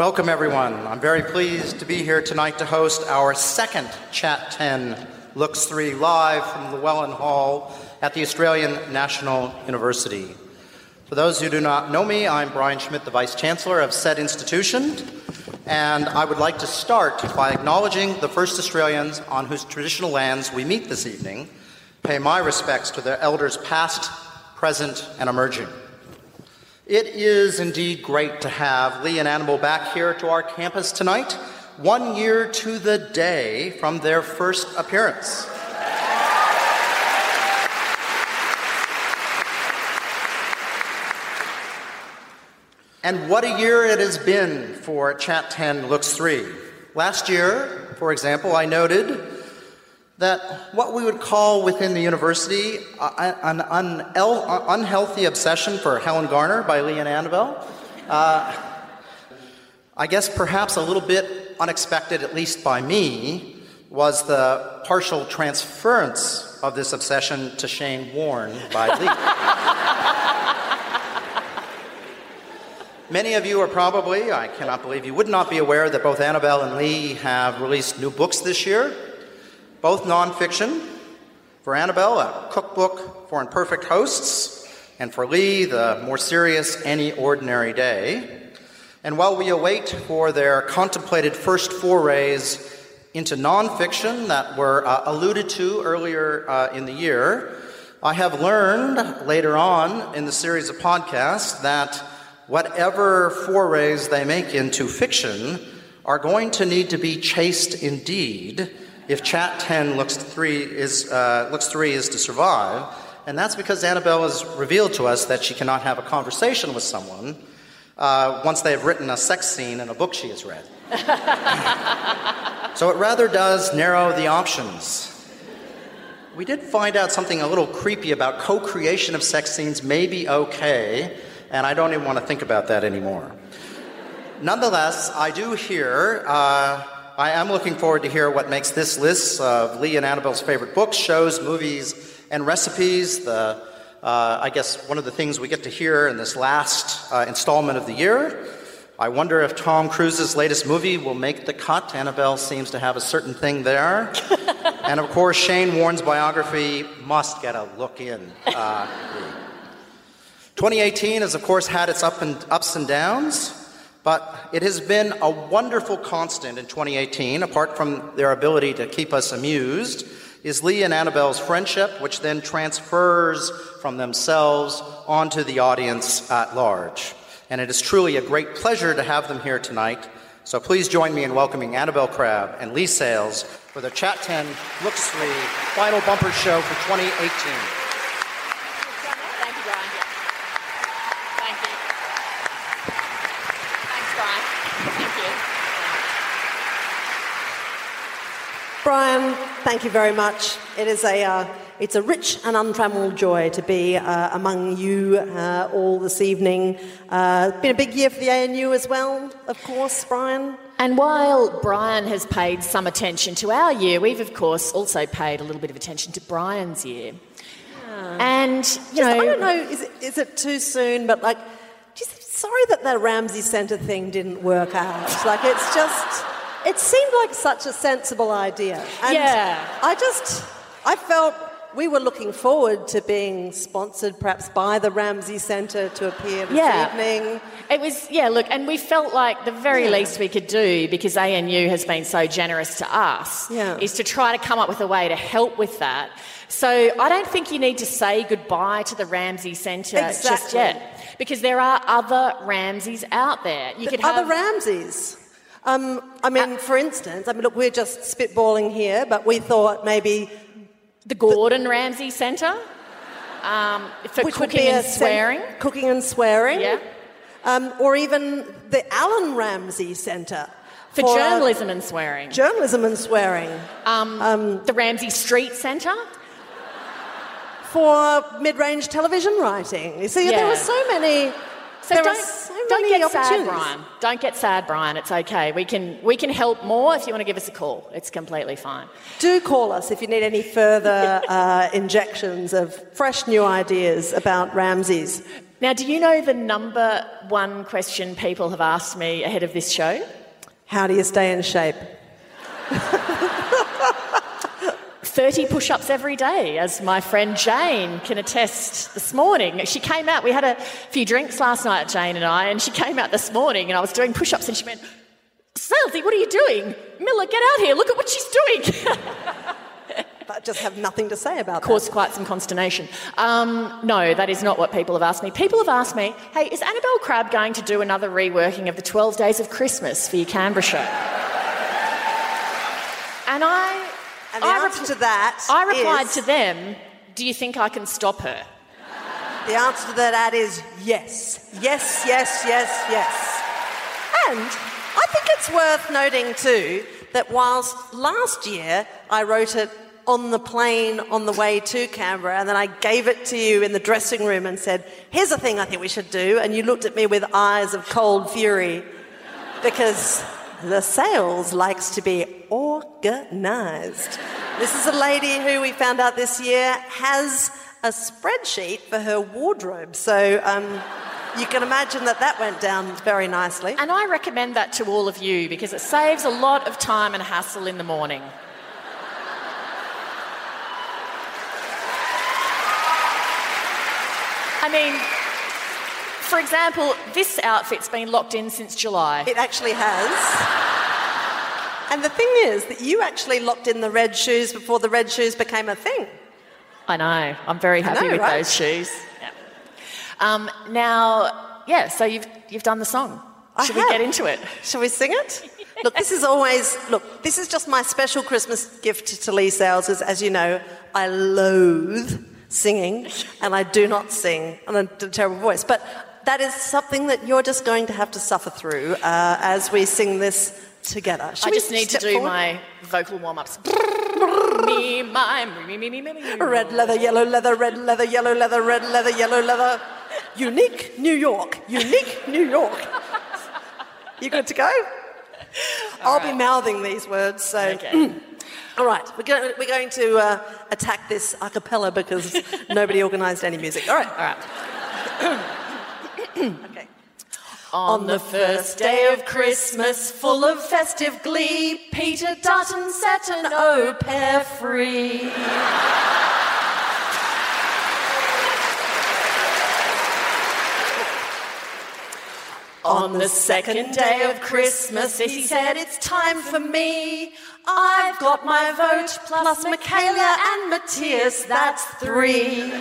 Welcome, everyone. I'm very pleased to be here tonight to host our second Chat 10 Looks 3 live from Llewellyn Hall at the Australian National University. For those who do not know me, I'm Brian Schmidt, the Vice Chancellor of said institution, and I would like to start by acknowledging the first Australians on whose traditional lands we meet this evening, pay my respects to their elders past, present, and emerging. It is indeed great to have Lee and Annabelle back here to our campus tonight, 1 year to the day from their first appearance. And what a year it has been for Chat 10 Looks 3. Last year, for example, I noted that what we would call within the university an unhealthy obsession for Helen Garner by Lee and Annabelle, I guess perhaps a little bit unexpected, at least by me, was the partial transference of this obsession to Shane Warne by Lee. Many of you are probably, I cannot believe you would not be aware that both Annabelle and Lee have released new books this year, both nonfiction. For Annabelle, a cookbook for imperfect hosts, and for Lee, the more serious Any Ordinary Day. And while we await for their contemplated first forays into nonfiction that were alluded to earlier in the year, I have learned later on in the series of podcasts that whatever forays they make into fiction are going to need to be chaste indeed if Chat 10 Looks 3 is to survive. And that's because Annabelle has revealed to us that she cannot have a conversation with someone once they have written a sex scene in a book she has read. So it rather does narrow the options. We did find out something a little creepy about co-creation of sex scenes may be okay, and I don't even want to think about that anymore. Nonetheless, I do hear, I am looking forward to hear what makes this list of Lee and Annabelle's favorite books, shows, movies, and recipes. I guess one of the things we get to hear in this last installment of the year. I wonder if Tom Cruise's latest movie will make the cut. Annabelle seems to have a certain thing there. And of course, Shane Warne's biography must get a look in. 2018 has, of course, had its ups and downs, but it has been a wonderful constant in 2018, apart from their ability to keep us amused, is Lee and Annabelle's friendship, which then transfers from themselves onto the audience at large. And it is truly a great pleasure to have them here tonight, so please join me in welcoming Annabelle Crabb and Lee Sales for the Chat 10 Looks 3 final bumper show for 2018. Brian, thank you very much. It is it's a rich and untrammeled joy to be among you all this evening. It's been a big year for the ANU as well, of course, Brian. And while Brian has paid some attention to our year, we've, of course, also paid a little bit of attention to Brian's year. Yeah. And, you know... I don't know, is it too soon, but, like, just sorry that that Ramsay Centre thing didn't work out. Like, it's just... It seemed like such a sensible idea. And yeah. I felt we were looking forward to being sponsored perhaps by the Ramsay Centre to appear this evening. It was, and we felt like the very least we could do, because ANU has been so generous to us, is to try to come up with a way to help with that. So I don't think you need to say goodbye to the Ramsay Centre just yet, because there are other Ramsays out there. You could have other Ramsays. For instance, look, we're just spitballing here, but we thought maybe... The Gordon Ramsay Centre for cooking and swearing. Cooking and swearing. Yeah. Or even the Alan Ramsey Centre. For journalism and swearing. Journalism and swearing. The Ramsay Street Centre. For mid-range television writing. You see, there were so many... So don't get sad, Brian. Don't get sad, Brian. It's okay. We can help more if you want to give us a call. It's completely fine. Do call us if you need any further injections of fresh new ideas about Ramsays. Now, do you know the number one question people have asked me ahead of this show? How do you stay in shape? 30 push-ups every day, as my friend Jane can attest this morning. She came out, we had a few drinks last night, Jane and I, and she came out this morning and I was doing push-ups and she went, "Salty, what are you doing? Miller, get out here, look at what she's doing." I just have nothing to say about that. Caused quite some consternation. No, that is not what people have asked me. People have asked me, hey, is Annabelle Crabb going to do another reworking of the 12 Days of Christmas for your Canberra show? And the answer to that I replied to them, do you think I can stop her? The answer to that is yes. Yes, yes, yes, yes. And I think it's worth noting too that whilst last year I wrote it on the plane on the way to Canberra, and then I gave it to you in the dressing room and said, here's a thing I think we should do, and you looked at me with eyes of cold fury because the Sales likes to be organised. This is a lady who we found out this year has a spreadsheet for her wardrobe, so you can imagine that that went down very nicely. And I recommend that to all of you because it saves a lot of time and hassle in the morning. I mean, for example, this outfit's been locked in since July. It actually has. And the thing is that you actually locked in the red shoes before the red shoes became a thing. I know. I'm very happy with those shoes. Yeah. So you've done the song. Should we get into it? Shall we sing it? Yeah. Look, this is just my special Christmas gift to Lee Sales, because, as you know, I loathe singing, and I do not sing, and I'm in a terrible voice. But that is something that you're just going to have to suffer through as we sing this together. Should I just need to do forward? My vocal warm-ups. Me, mime, me, me, me, me, me. Red leather, yellow leather, red leather, yellow leather, red leather, yellow leather. Unique New York, unique New York. You good to go? I'll be mouthing these words, so... Okay. All right, we're going to attack this a cappella because nobody organised any music. All right. Okay. On the first day of Christmas, full of festive glee, Peter Dutton sat an au pair free. On the second day of Christmas, he said, it's time for me. I've got my vote, plus Michaela and Matthias, that's 3.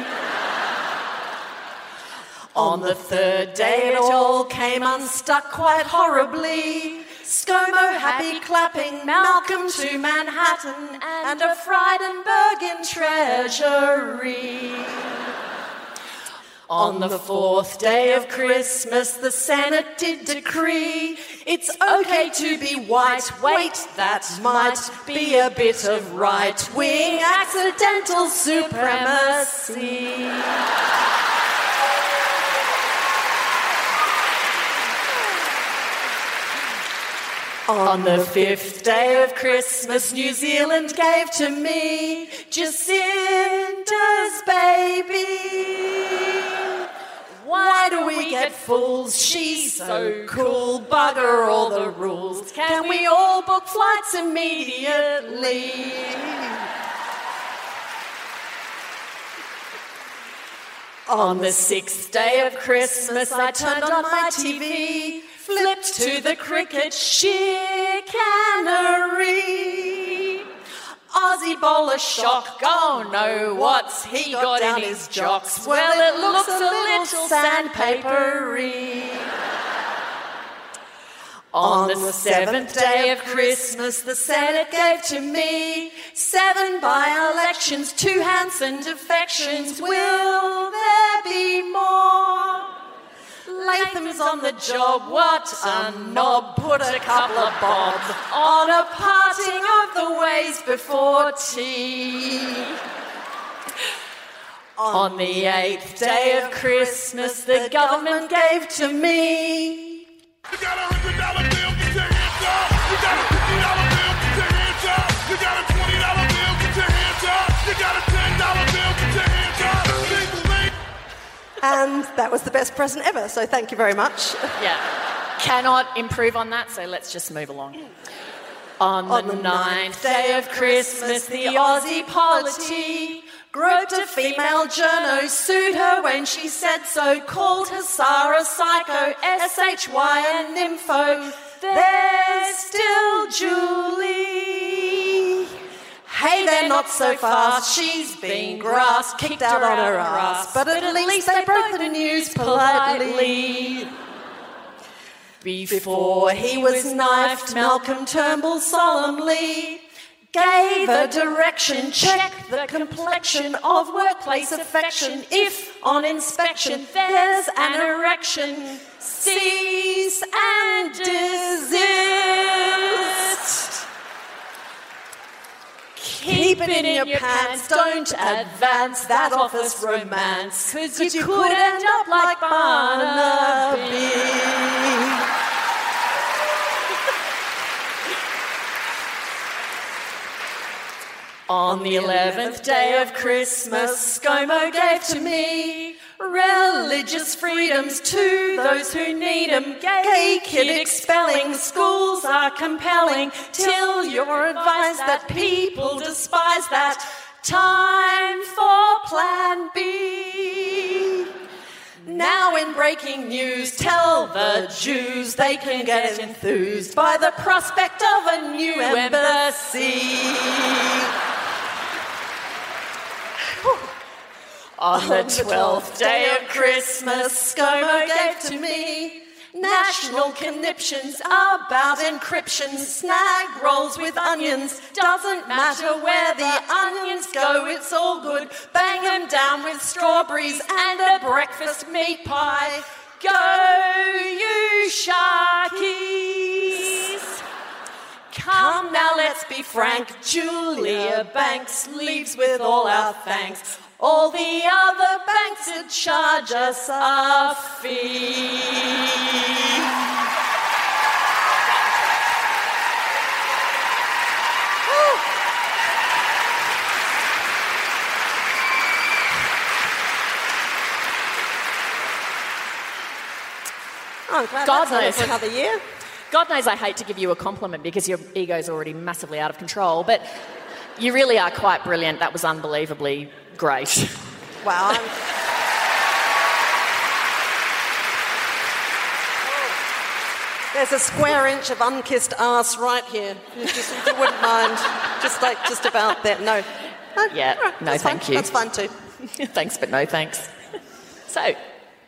On the third day, it all came unstuck quite horribly. ScoMo happy clapping, Malcolm to Manhattan, and a Frydenberg in Treasury. On the fourth day of Christmas, the Senate did decree it's okay to be white. Wait, that might be a bit of right-wing accidental supremacy. On the fifth day of Christmas, New Zealand gave to me Jacinda's baby. Why do we get fools? She's so cool, bugger all the rules. Can we all book flights immediately? On the sixth day of Christmas, I turned on my TV, flipped to the cricket, sheer cannery. Aussie bowler shock, oh no, what's he got down in his jocks? Well, it looks a little sandpapery. On the seventh day of Christmas, the Senate gave to me 7 by-elections, 2 Hanson defections. Will there be more? Latham's on the job, what a knob, put a couple of bob on a parting of the ways before tea. On the 8th day of Christmas, the government gave to me. You got a $100 bill, get your hands up. You got a $50 bill, get your hands up. You got a $20 bill, get your hands up. You got a $10 bill, get your hands up. and that was the best present ever, so thank you very much. Yeah. Cannot improve on that, so let's just move along. On the ninth day of Christmas, the Aussie polity groped a female journo, sued her when she said so, called her Sarah psycho, S-H-Y and nympho. There's still Julie. Hey, they're not so fast, she's been grassed, kicked out on her ass, but at least they broke the news politely. Before he was knifed, Malcolm Turnbull solemnly gave a direction, check the complexion of workplace affection. If on inspection there's an erection, cease and desist. Keep it in your pants, don't advance that office romance, cause you could end up like Barnaby. On the 11th day of Christmas, ScoMo gave to me religious freedoms to those who need 'em. Gay kid expelling, schools are compelling, till you're advised that people despise that. Time for Plan B. Now in breaking news, tell the Jews they can get enthused by the prospect of a new embassy. On the 12th day of Christmas, ScoMo gave to me national conniptions about encryption, snag rolls with onions, doesn't matter where the onions go, it's all good, bang them down with strawberries and a breakfast meat pie. Go you Sharkies! Come now, let's be frank, Julia Banks leaves with all our thanks. All the other banks would charge us a fee. Oh, God knows another year. God knows I hate to give you a compliment because your ego's already massively out of control, but you really are quite brilliant. That was unbelievably great. Wow. There's a square inch of unkissed ass right here. You wouldn't mind. Just about that. No. Yeah. No, thank you. That's fine too. Thanks, but no thanks. So,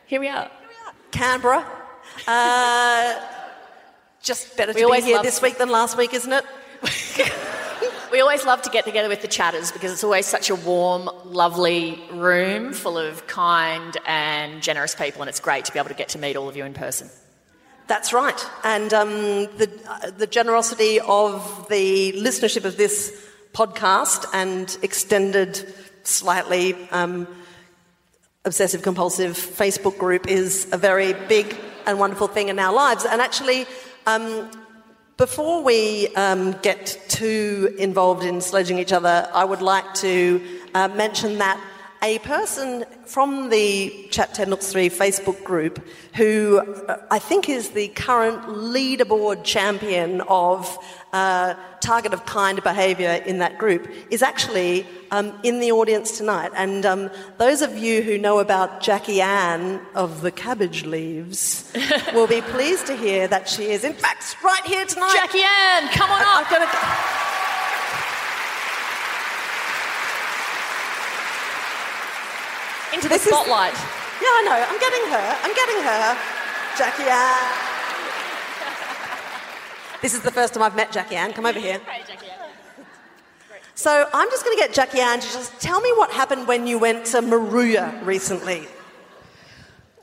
here we are. Canberra. Just better to be here this week than last week, isn't it? We always love to get together with the chatters because it's always such a warm, lovely room full of kind and generous people, and it's great to be able to get to meet all of you in person. That's right. And the generosity of the listenership of this podcast and extended, slightly obsessive-compulsive Facebook group is a very big and wonderful thing in our lives. And actually... Before we get too involved in sledging each other, I would like to mention that a person from the Chat 10 Looks 3 Facebook group, who I think is the current leaderboard champion of target of kind behaviour in that group, is actually in the audience tonight. And those of you who know about Jackie Ann of the Cabbage Leaves will be pleased to hear that she is, in fact, right here tonight. Jackie Ann, come on up! Into the spotlight. Yeah, I know. I'm getting her. Jackie Ann. This is the first time I've met Jackie Ann. Come over here. Hey, Jackie Ann. So I'm just going to get Jackie Ann to just tell me what happened when you went to Maruya recently.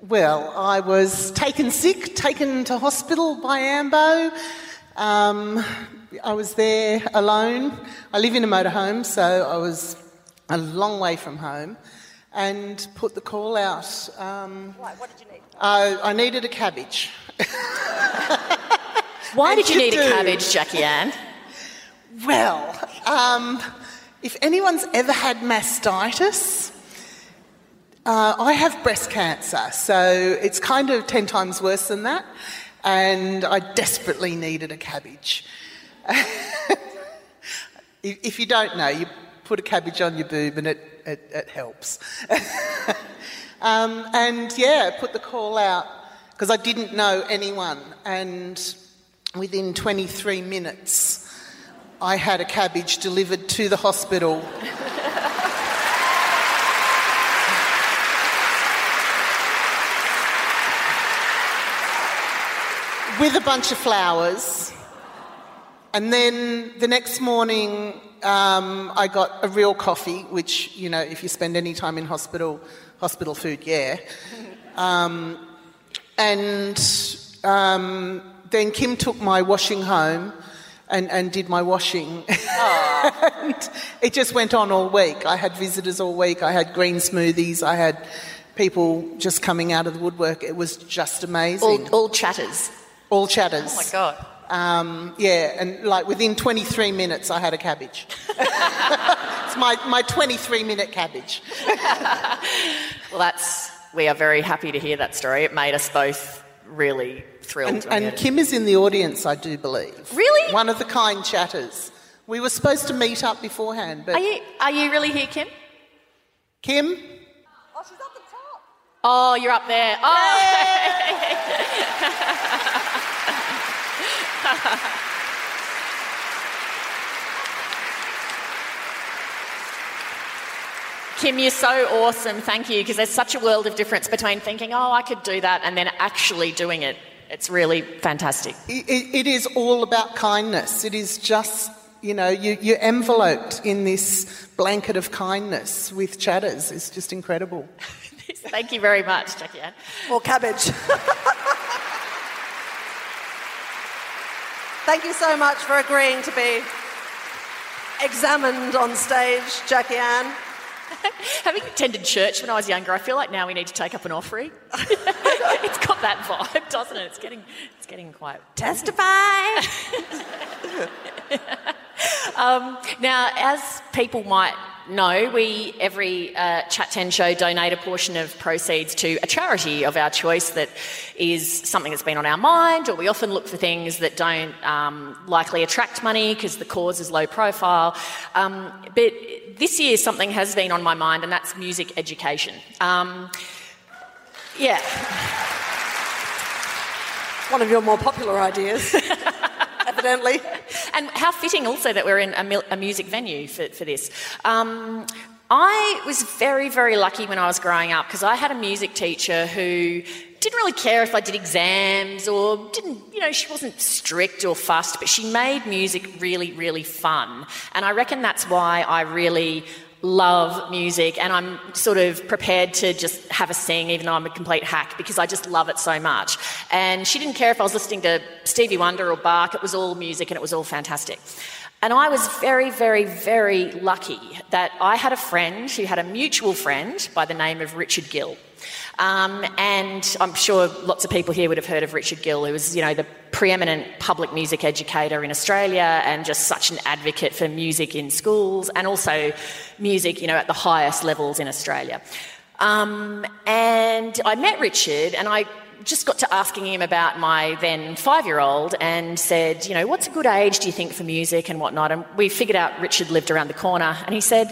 Well, I was taken to hospital by AMBO. I was there alone. I live in a motorhome, so I was a long way from home. And put the call out. What did you need? I needed a cabbage. Why did you need a cabbage, Jackie Ann? Well, if anyone's ever had mastitis, I have breast cancer, so it's kind of 10 times worse than that, and I desperately needed a cabbage. If you don't know, you put a cabbage on your boob and it helps. And yeah, put the call out because I didn't know anyone, and within 23 minutes I had a cabbage delivered to the hospital. With a bunch of flowers. And then the next morning I got a real coffee, which, you know, if you spend any time in hospital food, yeah. Then Kim took my washing home and did my washing. And it just went on all week. I had visitors all week. I had green smoothies. I had people just coming out of the woodwork. It was just amazing. All chatters. All chatters. Oh, my God. Yeah, and like within 23 minutes I had a cabbage. It's my 23-minute cabbage. Well, we are very happy to hear that story. It made us both really thrilled. And Kim is in the audience, I do believe. Really? One of the kind chatters. We were supposed to meet up beforehand. But are you really here, Kim? Kim? Oh, she's up the top. Oh, you're up there. Oh. Kim, you're so awesome. Thank you. Because there's such a world of difference between thinking, oh, I could do that, and then actually doing it. It's really fantastic. It is all about kindness. It is just, you know, you're enveloped in this blanket of kindness with chatters. It's just incredible. Thank you very much, Jackie Ann. More cabbage. Thank you so much for agreeing to be examined on stage, Jackie Ann. Having attended church when I was younger, I feel like now we need to take up an offering. It's got that vibe, doesn't it? It's getting quite... Testify! Now, as people might know, we, every Chat 10 show, donate a portion of proceeds to a charity of our choice that is something that's been on our mind, or we often look for things that don't likely attract money because the cause is low profile. But this year something has been on my mind, and that's music education. Yeah. One of your more popular ideas. Evidently. And how fitting also that we're in a music venue for this. I was very, very lucky when I was growing up because I had a music teacher who didn't really care if I did exams or didn't, you know, she wasn't strict or fussed, but she made music really, really fun. And I reckon that's why I really love music, and I'm sort of prepared to just have a sing even though I'm a complete hack because I just love it so much. And she didn't care if I was listening to Stevie Wonder or Bach. It was all music and it was all fantastic. And I was very, very, very lucky that I had a friend who had a mutual friend by the name of Richard Gill. And I'm sure lots of people here would have heard of Richard Gill, who was, you know, the preeminent public music educator in Australia and just such an advocate for music in schools and also music, you know, at the highest levels in Australia. And I met Richard and I just got to asking him about my then 5-year-old and said, you know, what's a good age, do you think, for music and whatnot? And we figured out Richard lived around the corner and he said,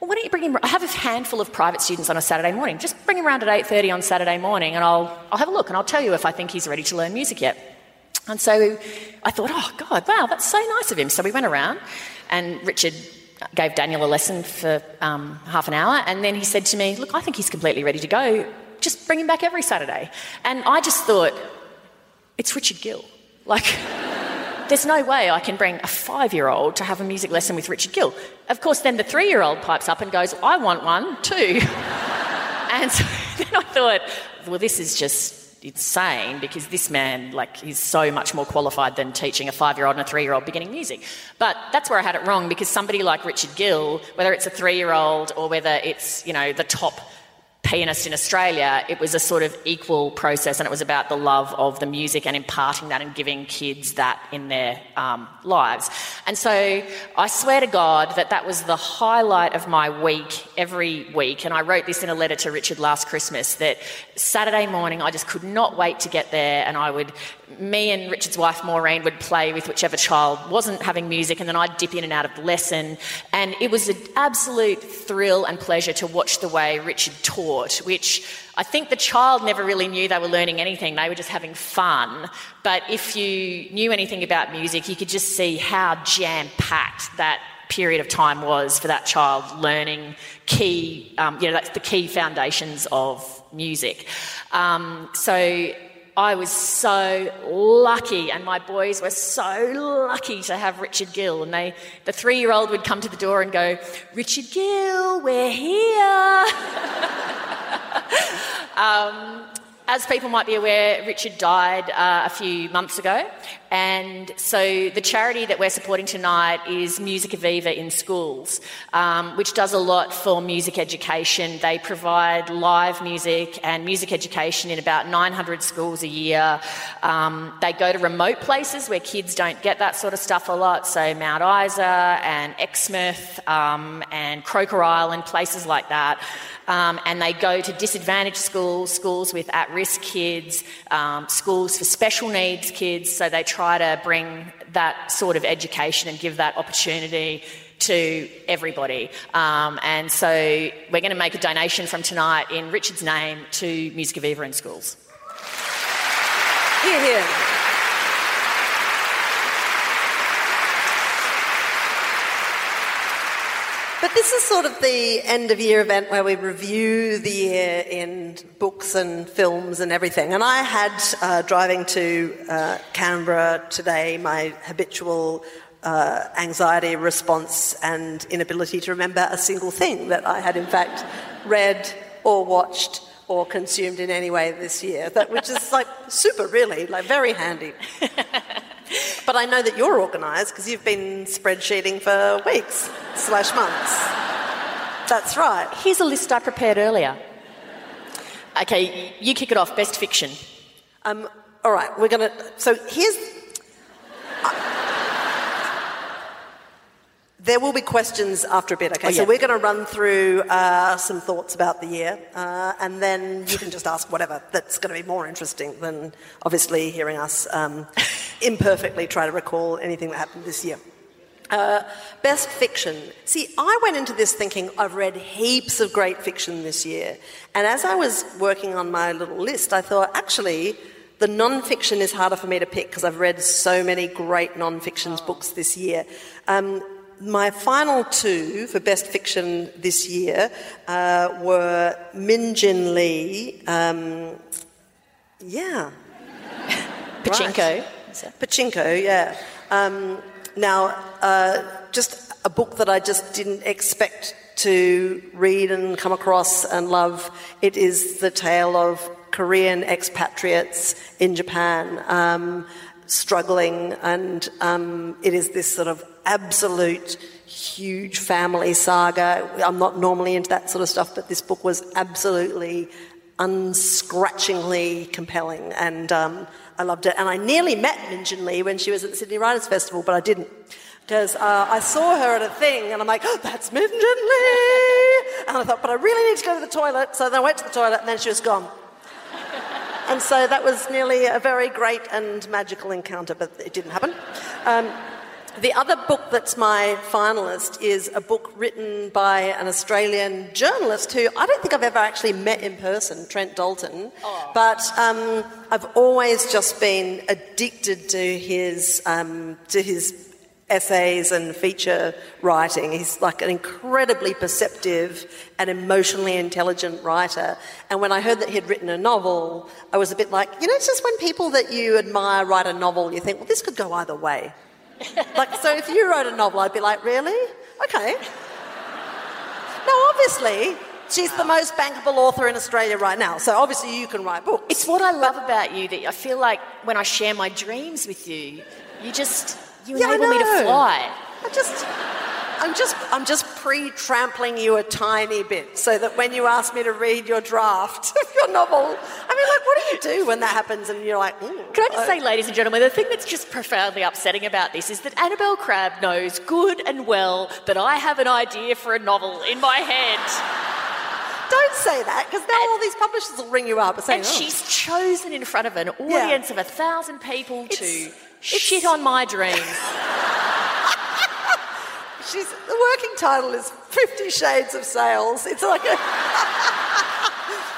well, why don't you bring him? I have a handful of private students on a Saturday morning. Just bring him round at 8:30 on Saturday morning, and I'll have a look, and I'll tell you if I think he's ready to learn music yet. And so I thought, oh God, wow, that's so nice of him. So we went around, and Richard gave Daniel a lesson for half an hour, and then he said to me, "Look, I think he's completely ready to go. Just bring him back every Saturday." And I just thought, it's Richard Gill, like. There's no way I can bring a 5-year-old to have a music lesson with Richard Gill. Of course, then the 3-year-old pipes up and goes, I want one too. And so then I thought, well, this is just insane because this man, like, is so much more qualified than teaching a 5-year-old and a 3-year-old beginning music. But that's where I had it wrong because somebody like Richard Gill, whether it's a 3-year-old or whether it's, you know, the top pianist in Australia, it was a sort of equal process, and it was about the love of the music and imparting that and giving kids that in their lives. And so I swear to God that that was the highlight of my week every week, and I wrote this in a letter to Richard last Christmas, that Saturday morning I just could not wait to get there, and I would, me and Richard's wife Maureen would play with whichever child wasn't having music, and then I'd dip in and out of the lesson, and it was an absolute thrill and pleasure to watch the way Richard taught, which I think the child never really knew they were learning anything. They were just having fun. But if you knew anything about music, you could just see how jam-packed that period of time was for that child learning key, that's the key foundations of music. So I was so lucky, and my boys were so lucky to have Richard Gill. And the 3-year-old would come to the door and go, "Richard Gill, we're here." As people might be aware, Richard died a few months ago, and so the charity that we're supporting tonight is Musica Viva in Schools, which does a lot for music education. They provide live music and music education in about 900 schools a year. They go to remote places where kids don't get that sort of stuff a lot, so Mount Isa and Exmouth and Croker Island, places like that. And they go to disadvantaged schools, schools with at-risk kids, schools for special needs kids, so they try to bring that sort of education and give that opportunity to everybody. And so we're going to make a donation from tonight in Richard's name to Musica Viva in Schools. Hear, hear. But this is sort of the end-of-year event where we review the year in books and films and everything. And I had, driving to Canberra today, my habitual anxiety response and inability to remember a single thing that I had, in fact, read or watched or consumed in any way this year. That was just, like, super, really, like, very handy. But I know that you're organised because you've been spreadsheeting for weeks / months. That's right. Here's a list I prepared earlier. Okay, you kick it off. Best fiction. All right, we're going to... So here's... There will be questions after a bit, okay? Oh, yeah. So we're going to run through some thoughts about the year, and then you can just ask whatever. That's going to be more interesting than, obviously, hearing us imperfectly try to recall anything that happened this year. Best fiction. See, I went into this thinking I've read heaps of great fiction this year, and as I was working on my little list, I thought, actually... The non-fiction is harder for me to pick because I've read so many great non-fiction books this year. My final two for best fiction this year were Min Jin Lee. Pachinko. Right. Pachinko, yeah. Just a book that I just didn't expect to read and come across and love. It is the tale of Korean expatriates in Japan struggling, and it is this sort of absolute huge family saga. I'm not normally into that sort of stuff, but this book was absolutely unscratchingly compelling, and I loved it. And I nearly met Min Jin Lee when she was at the Sydney Writers' Festival, but I didn't, because I saw her at a thing, and I'm like, oh, that's Min Jin Lee! And I thought, but I really need to go to the toilet, so then I went to the toilet, and then she was gone. And so that was nearly a very great and magical encounter, but it didn't happen. The other book that's my finalist is a book written by an Australian journalist who I don't think I've ever actually met in person, Trent Dalton. Oh. But I've always just been addicted to his essays and feature writing. He's like an incredibly perceptive and emotionally intelligent writer. And when I heard that he'd written a novel, I was a bit like, it's just when people that you admire write a novel, you think, well, this could go either way. Like, so if you wrote a novel, I'd be like, really? Okay. Now, obviously, she's the most bankable author in Australia right now, so obviously you can write books. It's what I love about you, that I feel like when I share my dreams with you, you enable me to fly. I just... I'm just pre-trampling you a tiny bit so that when you ask me to read your draft of your novel, I mean, like, what do you do when that happens and you're like... Mm, can I just say, ladies and gentlemen, the thing that's just profoundly upsetting about this is that Annabelle Crabb knows good and well that I have an idea for a novel in my head. Don't say that, because now all these publishers will ring you up and say... And she's chosen in front of an audience of 1,000 people to shit on my dreams. The working title is 50 Shades of Sales. It's like a...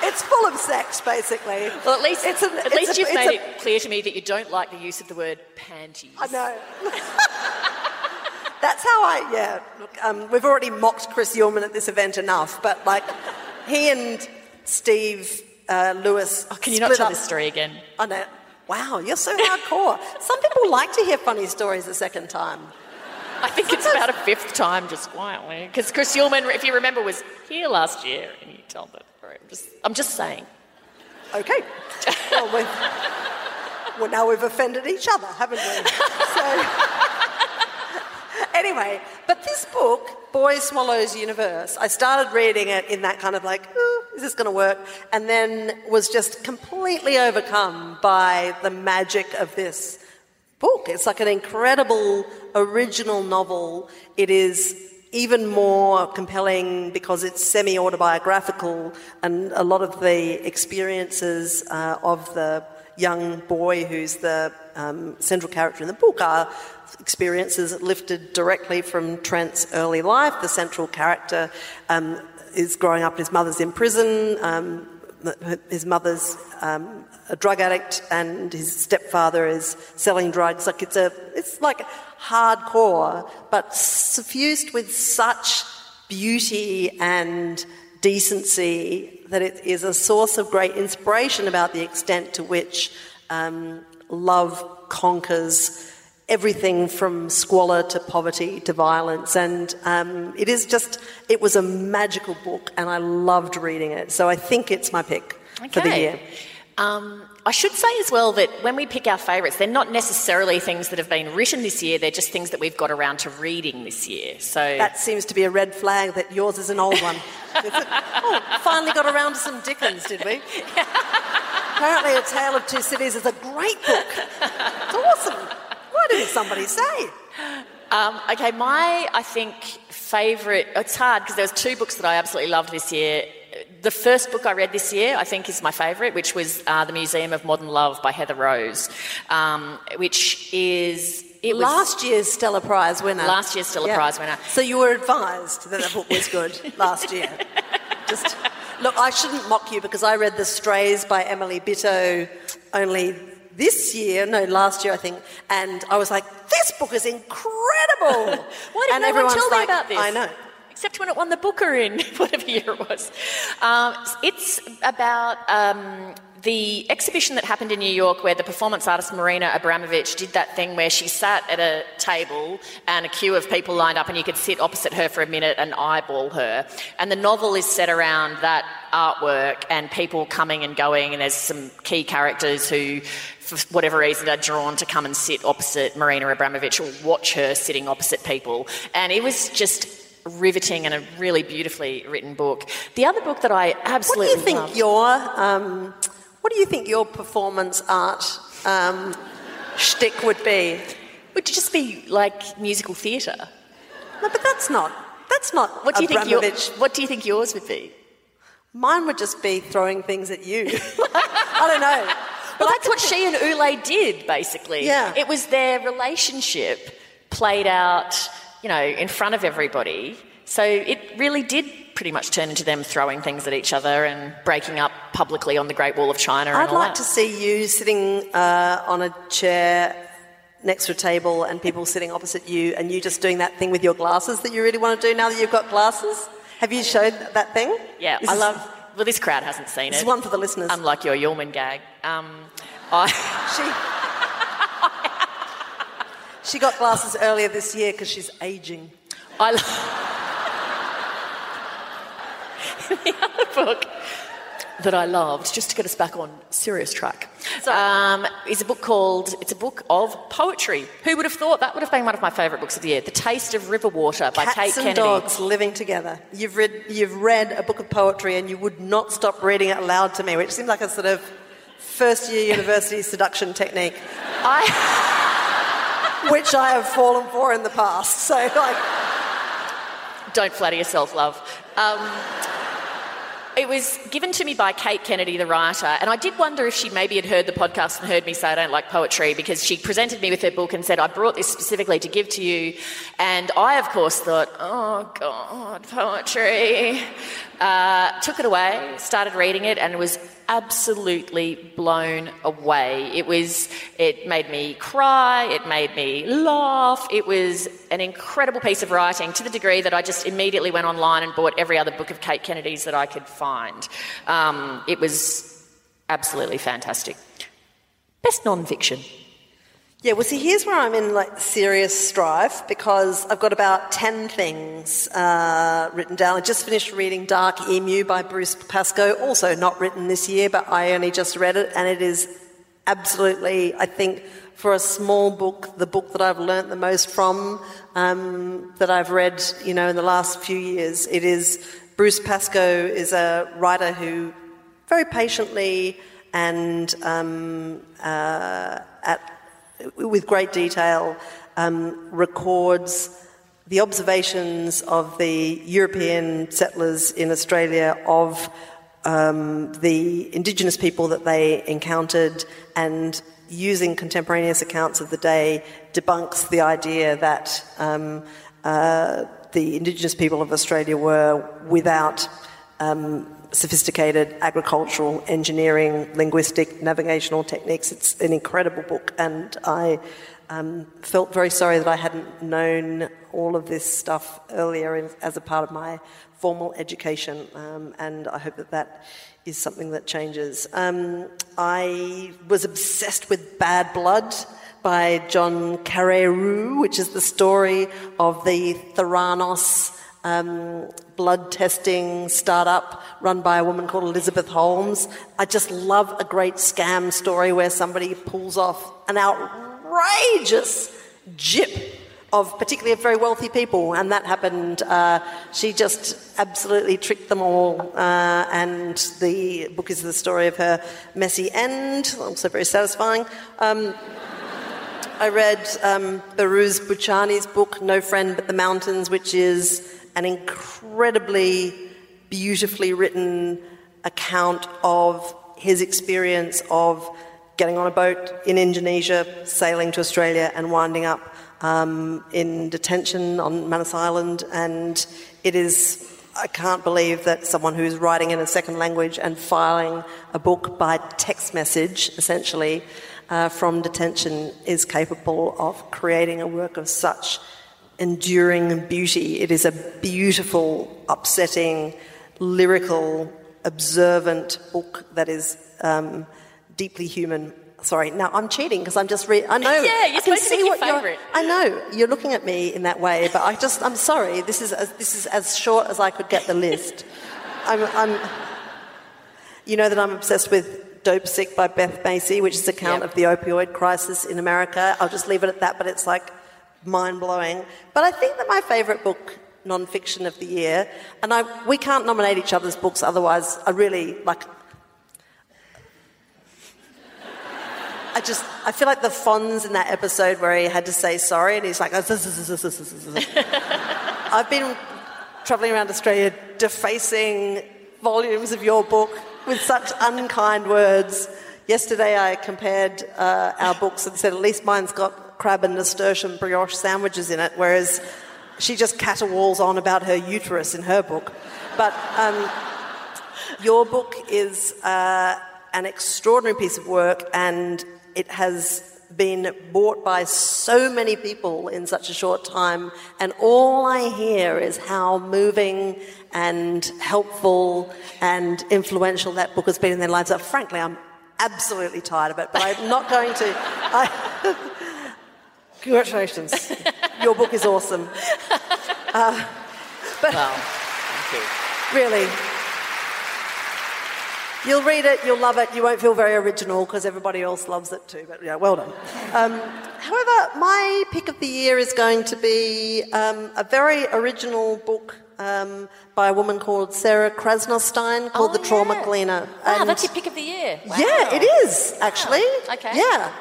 It's full of sex, basically. Well, at least you've made it clear to me that you don't like the use of the word panties. I know. That's how I... Yeah, look, we've already mocked Chris Ullman at this event enough, but, like... He and Steve Lewis. Oh, can you not tell this story again? I know. Wow, you're so hardcore. Some people like to hear funny stories a second time. I think it's about a fifth time, just quietly. Because Chris Ullman, if you remember, was here last year and he told that story. I'm just saying. Okay. Well, now we've offended each other, haven't we? Anyway, but this book, Boy Swallows Universe, I started reading it in that kind of like, ooh, is this going to work? And then was just completely overcome by the magic of this book. It's like an incredible original novel. It is even more compelling because it's semi-autobiographical, and a lot of the experiences of the young boy who's the central character in the book are... experiences lifted directly from Trent's early life. The central character is growing up, and his mother's in prison, his mother's a drug addict, and his stepfather is selling drugs. Like it's like hardcore, but suffused with such beauty and decency that it is a source of great inspiration about the extent to which love conquers everything from squalor to poverty to violence, and it was a magical book, and I loved reading it. So I think it's my pick for the year. I should say as well that when we pick our favourites, they're not necessarily things that have been written this year. They're just things that we've got around to reading this year. So that seems to be a red flag that yours is an old one. Finally got around to some Dickens, did we? Apparently, A Tale of Two Cities is a great book. It's awesome. What did somebody say? I think, favourite... It's hard, because there was two books that I absolutely loved this year. The first book I read this year, I think, is my favourite, which was The Museum of Modern Love by Heather Rose, which is... last year's Stella Prize winner. Prize winner. So you were advised that the book was good last year. Look, I shouldn't mock you, because I read The Strays by Emily Bitto only... last year, I think, and I was like, this book is incredible! Why didn't everyone tell me about this? I know. Except when it won the Booker in whatever year it was. It's about the exhibition that happened in New York where the performance artist Marina Abramovich did that thing where she sat at a table and a queue of people lined up and you could sit opposite her for a minute and eyeball her. And the novel is set around that artwork and people coming and going, and there's some key characters who... for whatever reason, are drawn to come and sit opposite Marina Abramovich or watch her sitting opposite people. And it was just riveting and a really beautifully written book. The other book that I absolutely loved... what do you think your performance art shtick would be? Would it just be like musical theatre? No, but that's not what do you think what do you think yours would be? Mine would just be throwing things at you. I don't know. Well, that's what she and Ulay did, basically. Yeah. It was their relationship played out, in front of everybody. So it really did pretty much turn into them throwing things at each other and breaking up publicly on the Great Wall of China and all that. I'd like to see you sitting on a chair next to a table and people sitting opposite you and you just doing that thing with your glasses that you really want to do now that you've got glasses. Have you showed that thing? Yeah, I love... Well, this crowd hasn't seen it. It's one for the listeners. Unlike your Ullman gag. She got glasses earlier this year because she's ageing. The other book that I loved, just to get us back on serious track, is a book called, it's a book of poetry. Who would have thought? That would have been one of my favourite books of the year, The Taste of River Water by Kate Kennedy. Cats and dogs living together. You've read a book of poetry and you would not stop reading it aloud to me, which seemed like a sort of first-year university seduction technique. Which I have fallen for in the past. So, like... Don't flatter yourself, love. It was given to me by Kate Kennedy, the writer, and I did wonder if she maybe had heard the podcast and heard me say I don't like poetry, because she presented me with her book and said, I brought this specifically to give to you. And I, of course, thought, oh, God, poetry. Took it away, started reading it, and was absolutely blown away. It made me cry, it made me laugh. It was an incredible piece of writing, to the degree that I just immediately went online and bought every other book of Kate Kennedy's that I could find. It was absolutely fantastic. Best non-fiction. Yeah, well, see, here's where I'm in, like, serious strife, because I've got about 10 things written down. I just finished reading Dark Emu by Bruce Pascoe, also not written this year, but I only just read it, and it is absolutely, I think, for a small book, the book that I've learnt the most from, that I've read, you know, in the last few years. It is, Bruce Pascoe is a writer who very patiently and with great detail, records the observations of the European settlers in Australia of the indigenous people that they encountered, and using contemporaneous accounts of the day, debunks the idea that the indigenous people of Australia were without sophisticated agricultural, engineering, linguistic, navigational techniques. It's an incredible book, and I felt very sorry that I hadn't known all of this stuff earlier as a part of my formal education, and I hope that that is something that changes. I was obsessed with Bad Blood by John Carreyrou, which is the story of the Theranos blood testing startup run by a woman called Elizabeth Holmes. I just love a great scam story where somebody pulls off an outrageous gyp of particularly very wealthy people, and that happened. She just absolutely tricked them all, and the book is the story of her messy end, also very satisfying. I read Baruz Buchani's book, No Friend But the Mountains, which is an incredibly beautifully written account of his experience of getting on a boat in Indonesia, sailing to Australia, and winding up in detention on Manus Island. And it is... I can't believe that someone who's writing in a second language and filing a book by text message, essentially, from detention, is capable of creating a work of such enduring beauty. It is a beautiful, upsetting, lyrical, observant book that is deeply human. Sorry, now I'm cheating because I'm just I know. Yeah, you're supposed to be your favourite. I know you're looking at me in that way, but I'm sorry. This is as short as I could get the list. You know that I'm obsessed with Dope Sick by Beth Macy, which is an account of the opioid crisis in America. I'll just leave it at that, but it's like mind blowing. But I think that my favourite book, non-fiction of the year, and we can't nominate each other's books, otherwise I really like. I feel like the Fonz in that episode where he had to say sorry and he's like, I've been travelling around Australia defacing volumes of your book with such unkind words. Yesterday I compared our books and said, at least mine's got crab and nasturtium brioche sandwiches in it, whereas she just caterwauls on about her uterus in her book. But your book is an extraordinary piece of work, and it has been bought by so many people in such a short time, and all I hear is how moving and helpful and influential that book has been in their lives. So, frankly, I'm absolutely tired of it, but I'm not going to... Congratulations. Your book is awesome. But wow. Thank you. Really... You'll read it, you'll love it, you won't feel very original because everybody else loves it too, but yeah, well done. However, my pick of the year is going to be a very original book by a woman called Sarah Krasnerstein called The Trauma Cleaner. Wow, and that's your pick of the year. Wow. Yeah, it is, actually. Wow. Okay. Yeah.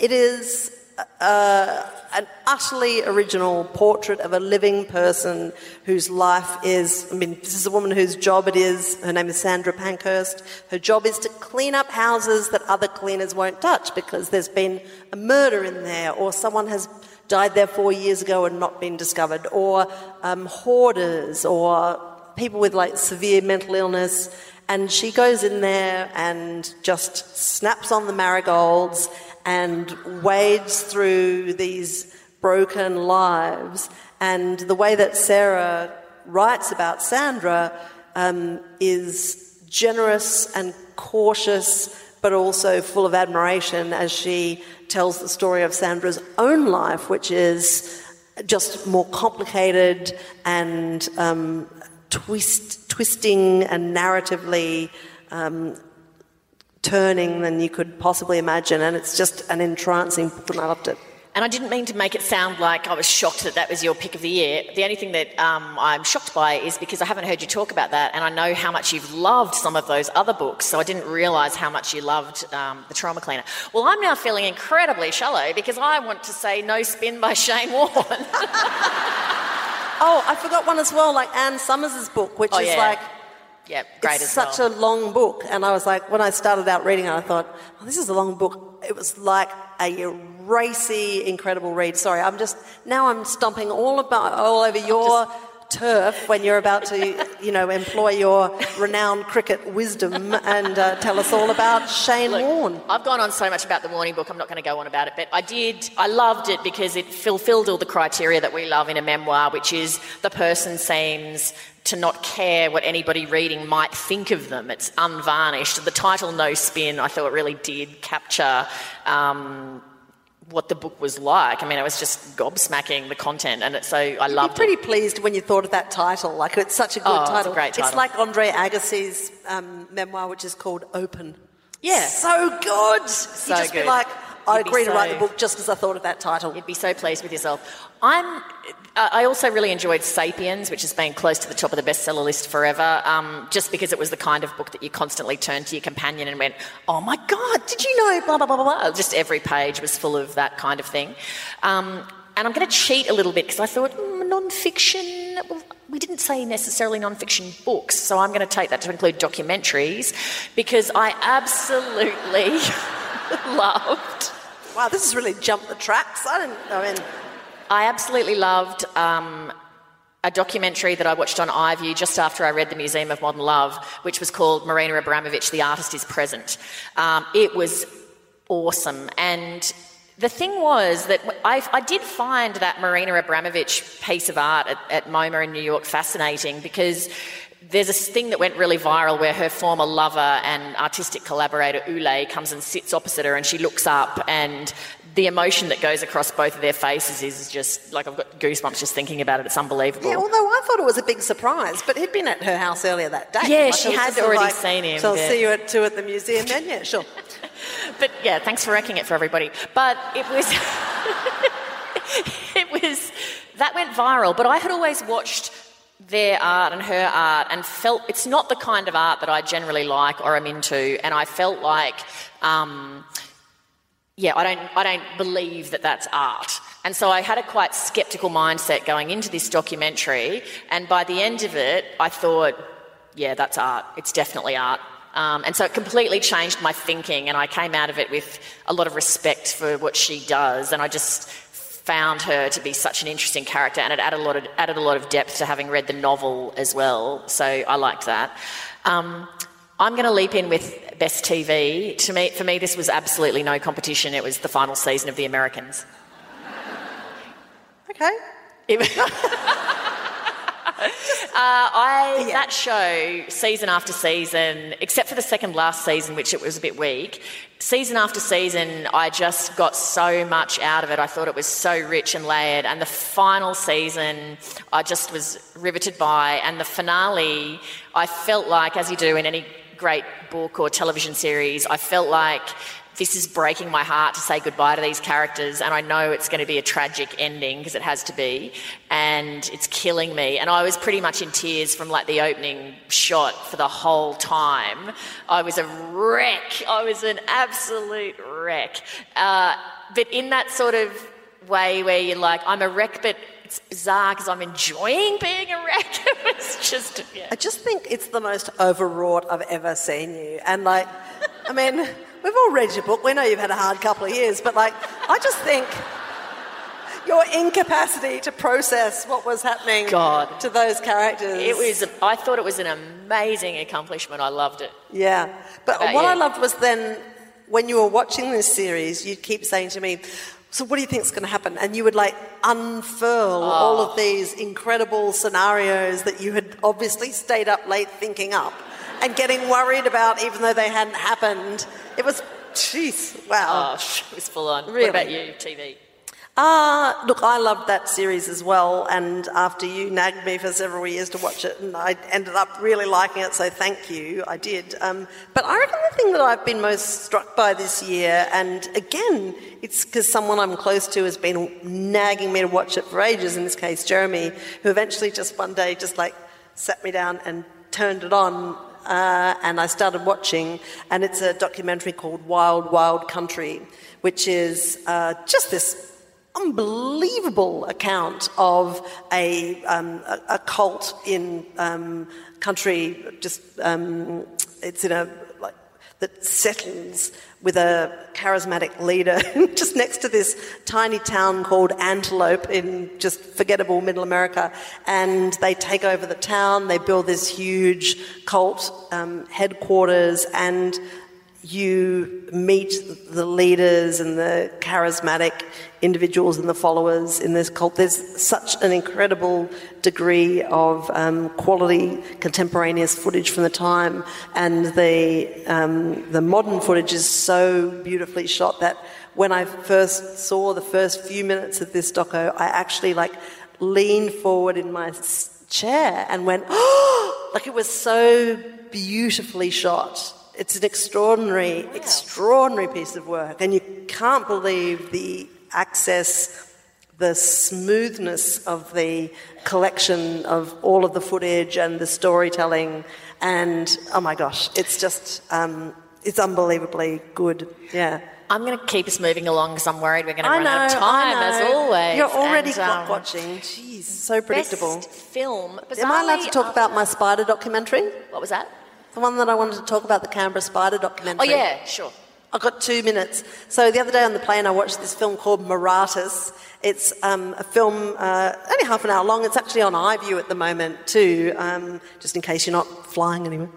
It is an utterly original portrait of a living person whose life is, I mean, this is a woman whose job it is, her name is Sandra Pankhurst, her job is to clean up houses that other cleaners won't touch because there's been a murder in there or someone has died there 4 years ago and not been discovered, or hoarders or people with like severe mental illness. And she goes in there and just snaps on the marigolds and wades through these broken lives. And the way that Sarah writes about Sandra is generous and cautious, but also full of admiration as she tells the story of Sandra's own life, which is just more complicated and twisting and narratively turning than you could possibly imagine, and it's just an entrancing book and I loved it. And I didn't mean to make it sound like I was shocked that that was your pick of the year. The only thing that I'm shocked by is because I haven't heard you talk about that, and I know how much you've loved some of those other books, so I didn't realise how much you loved The Trauma Cleaner. Well, I'm now feeling incredibly shallow because I want to say No Spin by Shane Warne. Oh, I forgot one as well, like Anne Summers' book, which is like... Yeah, great it's as well. It's such a long book, and I was like, when I started out reading it, I thought, oh, this is a long book. It was like a racy, incredible read. Sorry, I'm stomping all over your turf when you're about to, employ your renowned cricket wisdom and tell us all about Shane Warne. I've gone on so much about the Warne book, I'm not going to go on about it, but I loved it because it fulfilled all the criteria that we love in a memoir, which is the person seems to not care what anybody reading might think of them. It's unvarnished. The title No Spin, I thought, really did capture... what the book was like. I mean, it was just gobsmacking, the content, and I loved it. You'd be pretty pleased when you thought of that title. Like, it's such a good title. It's a great title. It's like Andre Agassi's memoir, which is called Open. Yeah. So good. So you'd just be like, I agree to write the book just because I thought of that title. You'd be so pleased with yourself. I also really enjoyed Sapiens, which has been close to the top of the bestseller list forever, just because it was the kind of book that you constantly turned to your companion and went, oh my God, did you know, blah, blah, blah, blah. Just every page was full of that kind of thing. And I'm going to cheat a little bit because I thought, non-fiction... Well, we didn't say necessarily non-fiction books, so I'm going to take that to include documentaries because I absolutely loved... Wow, this has really jumped the tracks. I absolutely loved a documentary that I watched on iView just after I read The Museum of Modern Love, which was called Marina Abramovich, The Artist is Present. It was awesome. And the thing was that I did find that Marina Abramovich piece of art at MoMA in New York fascinating because... There's this thing that went really viral where her former lover and artistic collaborator Ulay comes and sits opposite her and she looks up and the emotion that goes across both of their faces is just, like, I've got goosebumps just thinking about it. It's unbelievable. Yeah, although I thought it was a big surprise, but he'd been at her house earlier that day. Yeah, she had already seen him. So I'll see you at 2 at the museum then? Yeah, sure. But, yeah, thanks for wrecking it for everybody. But it was... That went viral, but I had always watched... their art and her art and felt it's not the kind of art that I generally like or am into, and I felt like I don't believe that that's art, and so I had a quite sceptical mindset going into this documentary, and by the end of it I thought, yeah, that's art, it's definitely art. And so it completely changed my thinking, and I came out of it with a lot of respect for what she does, and I just found her to be such an interesting character, and it added a lot of depth to having read the novel as well, so I liked that. I'm going to leap in with Best TV. For me, this was absolutely no competition. It was the final season of The Americans. Okay. That show, season after season, except for the second last season, which it was a bit weak, season after season, I just got so much out of it. I thought it was so rich and layered. And the final season, I just was riveted by. And the finale, I felt like, as you do in any great book or television series, I felt like this is breaking my heart to say goodbye to these characters, and I know it's going to be a tragic ending because it has to be, and it's killing me. And I was pretty much in tears from like the opening shot for the whole time. I was a wreck. I was an absolute wreck. But in that sort of way where you're like, I'm a wreck, but it's bizarre because I'm enjoying being a wreck. It's just, yeah. I just think it's the most overwrought I've ever seen you. And like, I mean, we've all read your book. We know you've had a hard couple of years, but like, I just think your incapacity to process what was happening to those characters. It was. I thought it was an amazing accomplishment. I loved it. Yeah, but what I loved was then when you were watching this series, you'd keep saying to me, so what do you think is going to happen? And you would, like, unfurl all of these incredible scenarios that you had obviously stayed up late thinking up and getting worried about even though they hadn't happened. It was, jeez, wow. Oh, it was full on. Really? What about you, TV? Look, I loved that series as well, and after you nagged me for several years to watch it, and I ended up really liking it, so thank you, I did. But I reckon the thing that I've been most struck by this year, and again, it's because someone I'm close to has been nagging me to watch it for ages, in this case Jeremy, who eventually just one day just like sat me down and turned it on. And I started watching, and it's a documentary called Wild, Wild Country, which is just this unbelievable account of a cult in country. Just it's in a like that settles with a charismatic leader just next to this tiny town called Antelope in just forgettable middle America, and they take over the town. They build this huge cult headquarters, and you meet the leaders and the charismatic individuals and the followers in this cult. There's such an incredible degree of quality contemporaneous footage from the time, and the modern footage is so beautifully shot that when I first saw the first few minutes of this doco, I actually like leaned forward in my chair and went, oh! Like, it was so beautifully shot. It's an extraordinary, extraordinary piece of work, and you can't believe the access, the smoothness of the collection of all of the footage and the storytelling, and oh my gosh, it's just, it's unbelievably good, yeah. I'm going to keep us moving along because I'm worried we're going to run out of time, as always. You're already clock watching. Jeez, so predictable. Best film. Am I allowed to talk about my spider documentary? What was that? The one that I wanted to talk about, the Canberra Spider documentary. Oh, yeah, sure. I've got 2 minutes. So the other day on the plane I watched this film called Maratus. It's a film only half an hour long. It's actually on iView at the moment too, just in case you're not flying anywhere.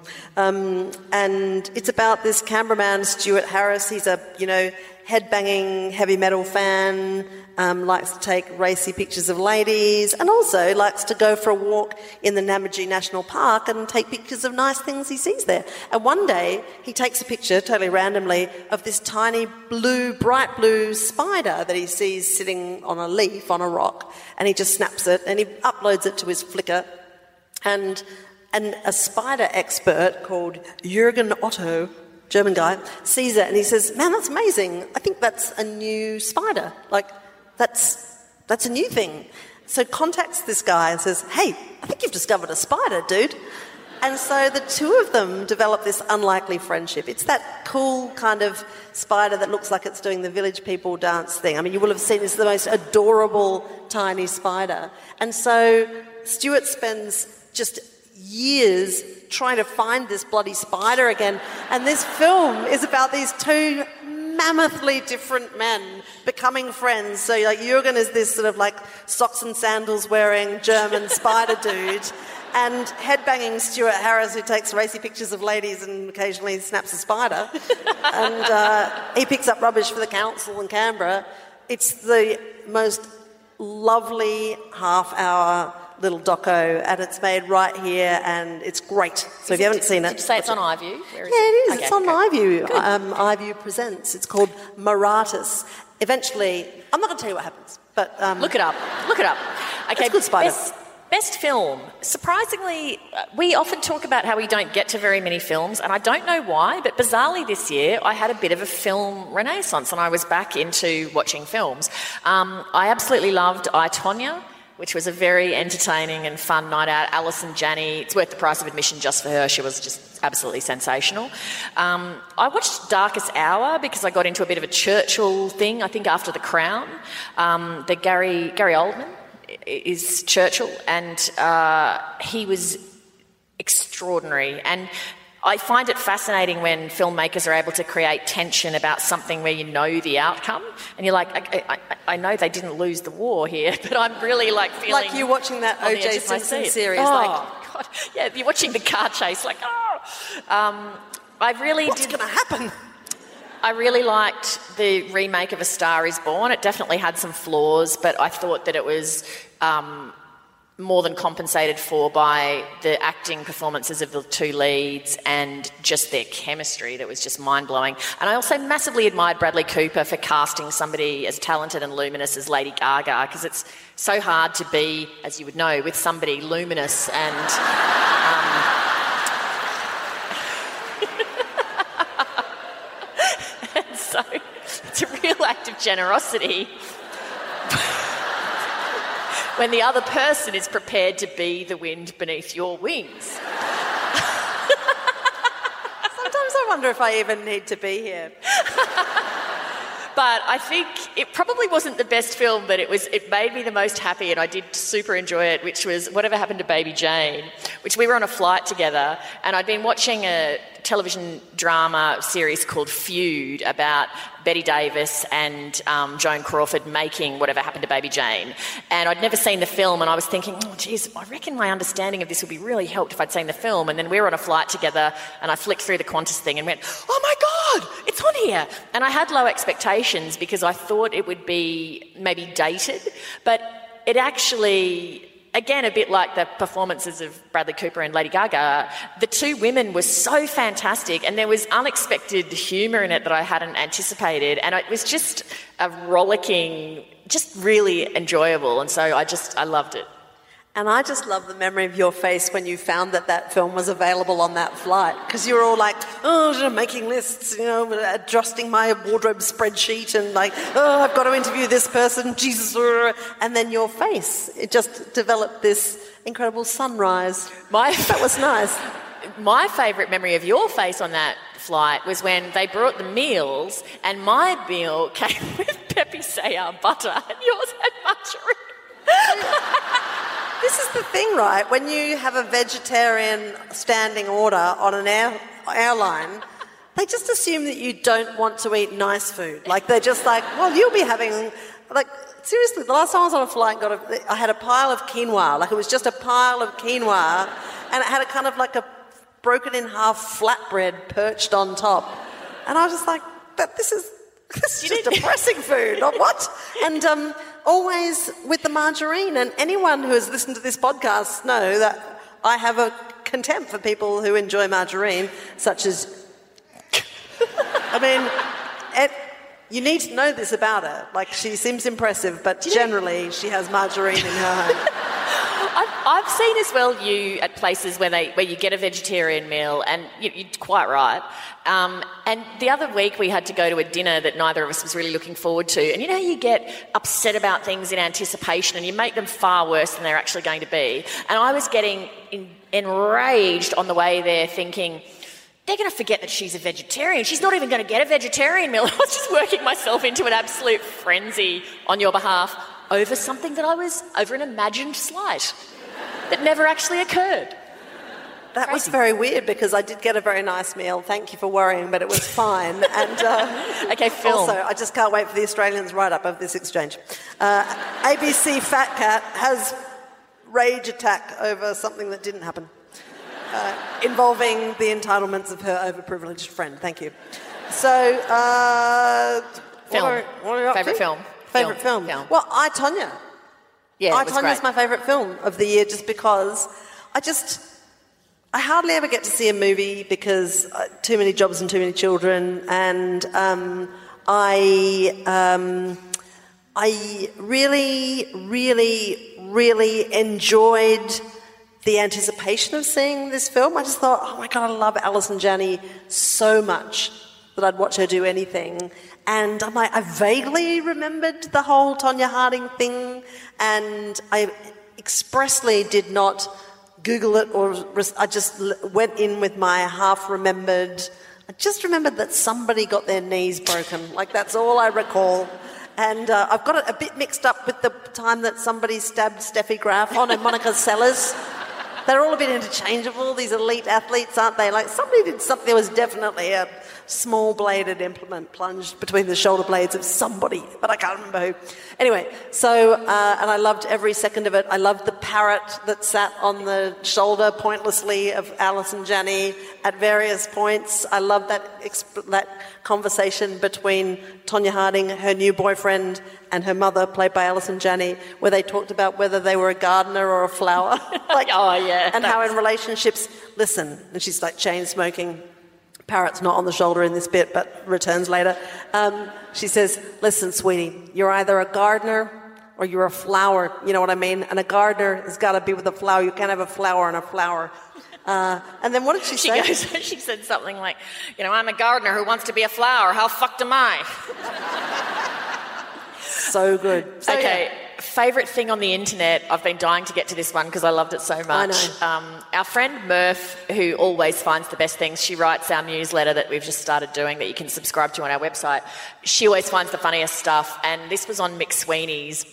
And it's about this Canberra man, Stuart Harris. He's a, you know, head-banging heavy metal fan, likes to take racy pictures of ladies, and also likes to go for a walk in the Namadgi National Park and take pictures of nice things he sees there. And one day he takes a picture, totally randomly, of this tiny blue, bright blue spider that he sees sitting on a leaf on a rock, and he just snaps it and he uploads it to his Flickr. And a spider expert called Jürgen Otto, German guy, sees it and he says, man, that's amazing. I think that's a new spider. Like, that's a new thing. So contacts this guy and says, hey, I think you've discovered a spider, dude. And so the two of them develop this unlikely friendship. It's that cool kind of spider that looks like it's doing the village people dance thing. I mean, you will have seen, it's the most adorable tiny spider. And so Stuart spends just years trying to find this bloody spider again, and this film is about these two mammothly different men becoming friends. So like, Jürgen is this sort of like socks and sandals wearing German spider dude, and headbanging Stuart Harris, who takes racy pictures of ladies and occasionally snaps a spider, and he picks up rubbish for the council in Canberra. It's the most lovely half hour little doco, and it's made right here, and it's great. So if you haven't seen it... Did you say it's on iView? Where is it? Yeah, it is. Okay, it's on iView. iView Presents. It's called Maratus. Eventually... I'm not going to tell you what happens, but... Look it up. Look it up. Okay, it's good spider. Best film. Surprisingly, we often talk about how we don't get to very many films, and I don't know why, but bizarrely this year I had a bit of a film renaissance and I was back into watching films. I absolutely loved I, Tonya, which was a very entertaining and fun night out. Alice and Janney, it's worth the price of admission just for her. She was just absolutely sensational. I watched Darkest Hour because I got into a bit of a Churchill thing, I think after The Crown, the Gary Oldman. Is Churchill, and he was extraordinary. And I find it fascinating when filmmakers are able to create tension about something where you know the outcome, and you're like, I know they didn't lose the war here, but I'm really like feeling... Like you're watching that O.J. Simpson series. Oh, like, God. Yeah, you're watching the car chase, like, oh. What's going to happen? I really liked the remake of A Star Is Born. It definitely had some flaws, but I thought that it was more than compensated for by the acting performances of the two leads and just their chemistry that was just mind-blowing. And I also massively admired Bradley Cooper for casting somebody as talented and luminous as Lady Gaga, because it's so hard to be, as you would know, with somebody luminous and... So it's a real act of generosity when the other person is prepared to be the wind beneath your wings. Sometimes I wonder if I even need to be here. But I think it probably wasn't the best film, but it made me the most happy, and I did super enjoy it, which was Whatever Happened to Baby Jane, which we were on a flight together, and I'd been watching a television drama series called Feud about Betty Davis and Joan Crawford making Whatever Happened to Baby Jane. And I'd never seen the film, and I was thinking, oh, geez, I reckon my understanding of this would be really helped if I'd seen the film. And then we were on a flight together, and I flicked through the Qantas thing and went, oh, my God, it's on here. And I had low expectations because I thought it would be maybe dated, but it actually... Again, a bit like the performances of Bradley Cooper and Lady Gaga, the two women were so fantastic, and there was unexpected humour in it that I hadn't anticipated, and it was just a rollicking, just really enjoyable, and so I loved it. And I just love the memory of your face when you found that film was available on that flight, because you were all like, oh, making lists, you know, adjusting my wardrobe spreadsheet, and like, oh, I've got to interview this person, Jesus. And then your face, it just developed this incredible sunrise. That was nice. My favourite memory of your face on that flight was when they brought the meals, and my meal came with Pepe Sayar butter, and yours had margarine. This is the thing, right? When you have a vegetarian standing order on an airline, they just assume that you don't want to eat nice food. Like, they're just like, well, you'll be having... Like, seriously, the last time I was on a flight, I had a pile of quinoa. Like, it was just a pile of quinoa, and it had a kind of like a broken-in-half flatbread perched on top. And I was just like, but this is just depressing food, or what? And... always with the margarine, and anyone who has listened to this podcast know that I have a contempt for people who enjoy margarine, such as... I mean, you need to know this about her. Like, she seems impressive, but generally she has margarine in her home. I've seen as well you at places where you get a vegetarian meal, and you're quite right. And the other week we had to go to a dinner that neither of us was really looking forward to. And you know how you get upset about things in anticipation and you make them far worse than they're actually going to be? And I was getting enraged on the way there thinking... They're going to forget that she's a vegetarian. She's not even going to get a vegetarian meal. I was just working myself into an absolute frenzy on your behalf over something that I was... over an imagined slight that never actually occurred. That was very weird, because I did get a very nice meal. Thank you for worrying, but it was fine. And okay, film. Also, I just can't wait for the Australian's write-up of this exchange. ABC Fat Cat has rage attack over something that didn't happen. Involving the entitlements of her overprivileged friend. Thank you. So, film. What are you up to? Favourite film. Well, I, Tonya. Yeah, Icon was my favourite film of the year just because I hardly ever get to see a movie because too many jobs and too many children, and I really, really, really enjoyed the anticipation of seeing this film. I just thought, oh my God, I love Alice and Janney so much that I'd watch her do anything. And I'm like, I vaguely remembered the whole Tonya Harding thing, and I expressly did not Google it, or I just went in with my half-remembered. I just remembered that somebody got their knees broken. Like, that's all I recall. And I've got it a bit mixed up with the time that somebody stabbed Steffi Graf on and Monica Sellers. They're all a bit interchangeable, these elite athletes, aren't they? Like, somebody did something. There was definitely a small-bladed implement plunged between the shoulder blades of somebody, but I can't remember who. Anyway, so, and I loved every second of it. I loved the parrot that sat on the shoulder pointlessly of Alice and Janney at various points. I loved that conversation between Tonya Harding, her new boyfriend, and her mother, played by Alice and Janney, where they talked about whether they were a gardener or a flower. Like, oh, yeah. And how in relationships, listen, and she's like chain-smoking, parrot's not on the shoulder in this bit, but returns later. She says, listen, sweetie, you're either a gardener or you're a flower, you know what I mean? And a gardener has got to be with a flower. You can't have a flower and a flower. And then what did she say? She said something like, you know, I'm a gardener who wants to be a flower. How fucked am I? So good. So, okay, yeah. Favourite thing on the internet. I've been dying to get to this one because I loved it so much. I know. Our friend Murph, who always finds the best things, she writes our newsletter that we've just started doing that you can subscribe to on our website. She always finds the funniest stuff, and this was on McSweeney's.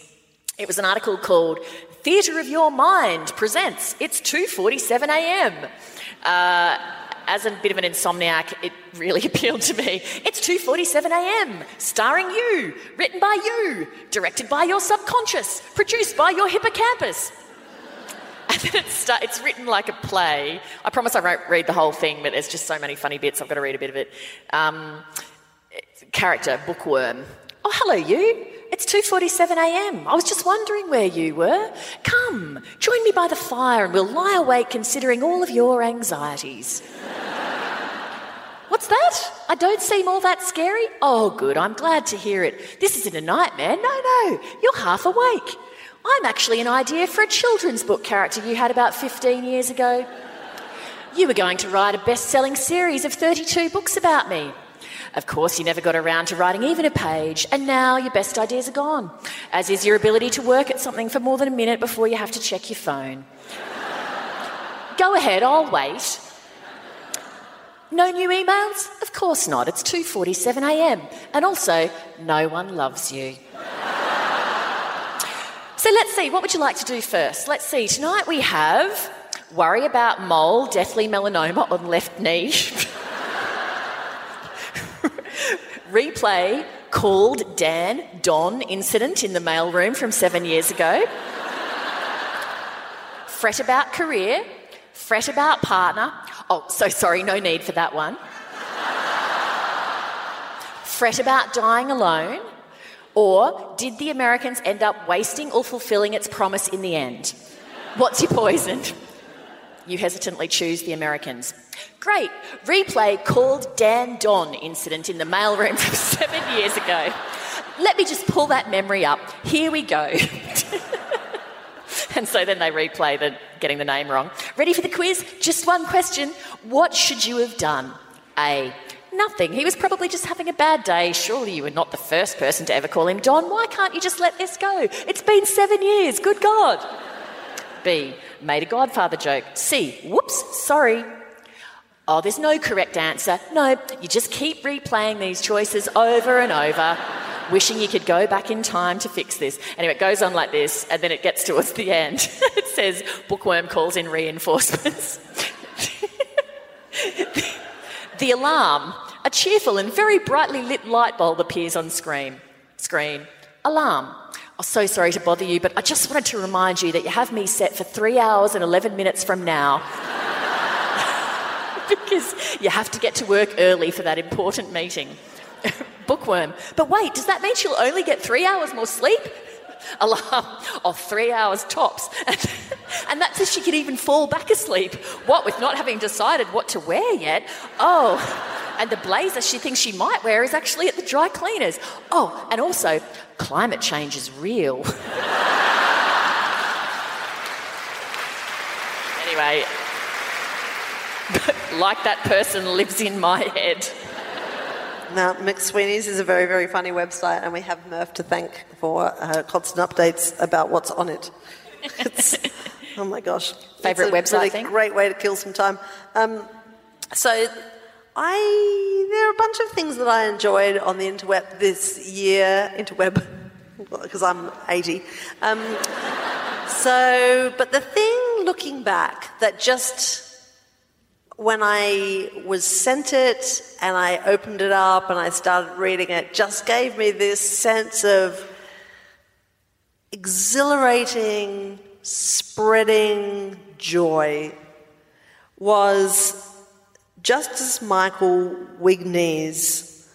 It was an article called Theatre of Your Mind Presents It's 2:47 a.m. As a bit of an insomniac, it really appealed to me. It's 2:47 a.m, starring you, written by you, directed by your subconscious, produced by your hippocampus. And then it's written like a play. I promise I won't read the whole thing, but there's just so many funny bits, I've got to read a bit of it. Character, Bookworm. Oh, hello, you. It's 2:47 a.m. I was just wondering where you were. Come, join me by the fire and we'll lie awake considering all of your anxieties. What's that? I don't seem all that scary? Oh, good, I'm glad to hear it. This isn't a nightmare. No, you're half awake. I'm actually an idea for a children's book character you had about 15 years ago. You were going to write a best-selling series of 32 books about me. Of course, you never got around to writing even a page, and now your best ideas are gone, as is your ability to work at something for more than a minute before you have to check your phone. Go ahead, I'll wait. No new emails? Of course not. It's 2:47 a.m. And also, no one loves you. So let's see, what would you like to do first? Let's see, tonight we have worry about mole, deathly melanoma on left knee. Replay called Dan Don incident in the mailroom from 7 years ago. Fret about career. Fret about partner. Oh, so sorry, no need for that one. Fret about dying alone. Or did the Americans end up wasting or fulfilling its promise in the end? What's your poison? You hesitantly choose the Americans. Great. Replay called Dan Don incident in the mailroom from 7 years ago. Let me just pull that memory up. Here we go. And so then they replay the getting the name wrong. Ready for the quiz? Just one question. What should you have done? A, nothing. He was probably just having a bad day. Surely you were not the first person to ever call him Don. Why can't you just let this go? It's been 7 years. Good God. B, made a Godfather joke. C, whoops, sorry. Oh, there's no correct answer. No, you just keep replaying these choices over and over, wishing you could go back in time to fix this. Anyway, it goes on like this, and then it gets towards the end. It says, Bookworm calls in reinforcements. The alarm. A cheerful and very brightly lit light bulb appears on screen. Alarm. Oh, so sorry to bother you, but I just wanted to remind you that you have me set for 3 hours and 11 minutes from now. Because you have to get to work early for that important meeting. Bookworm. But wait, does that mean she'll only get 3 hours more sleep? alarm of 3 hours tops. And that's if she could even fall back asleep. What with not having decided what to wear yet? Oh, and the blazer she thinks she might wear is actually at the dry cleaners. Oh, and also, climate change is real. Anyway, like that person lives in my head. Now, McSweeney's is a very, very funny website, and we have Murph to thank for constant updates about what's on it. It's, oh my gosh. Favourite website, really, I think. Great way to kill some time. There are a bunch of things that I enjoyed on the interweb this year. Interweb, because I'm 80. But the thing, looking back, that just... when I was sent it and I opened it up and I started reading it, just gave me this sense of exhilarating, spreading joy, was Justice Michael Whigney's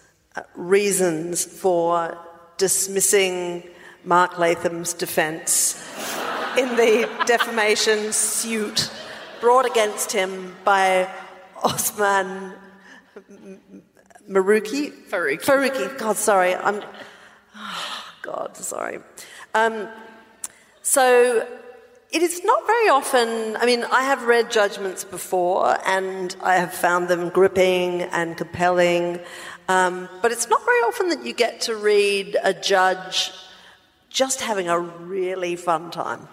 reasons for dismissing Mark Latham's defence in the defamation suit brought against him by Osman Faruqi. God, sorry. So it is not very often... I mean, I have read judgments before and I have found them gripping and compelling, but it's not very often that you get to read a judge just having a really fun time.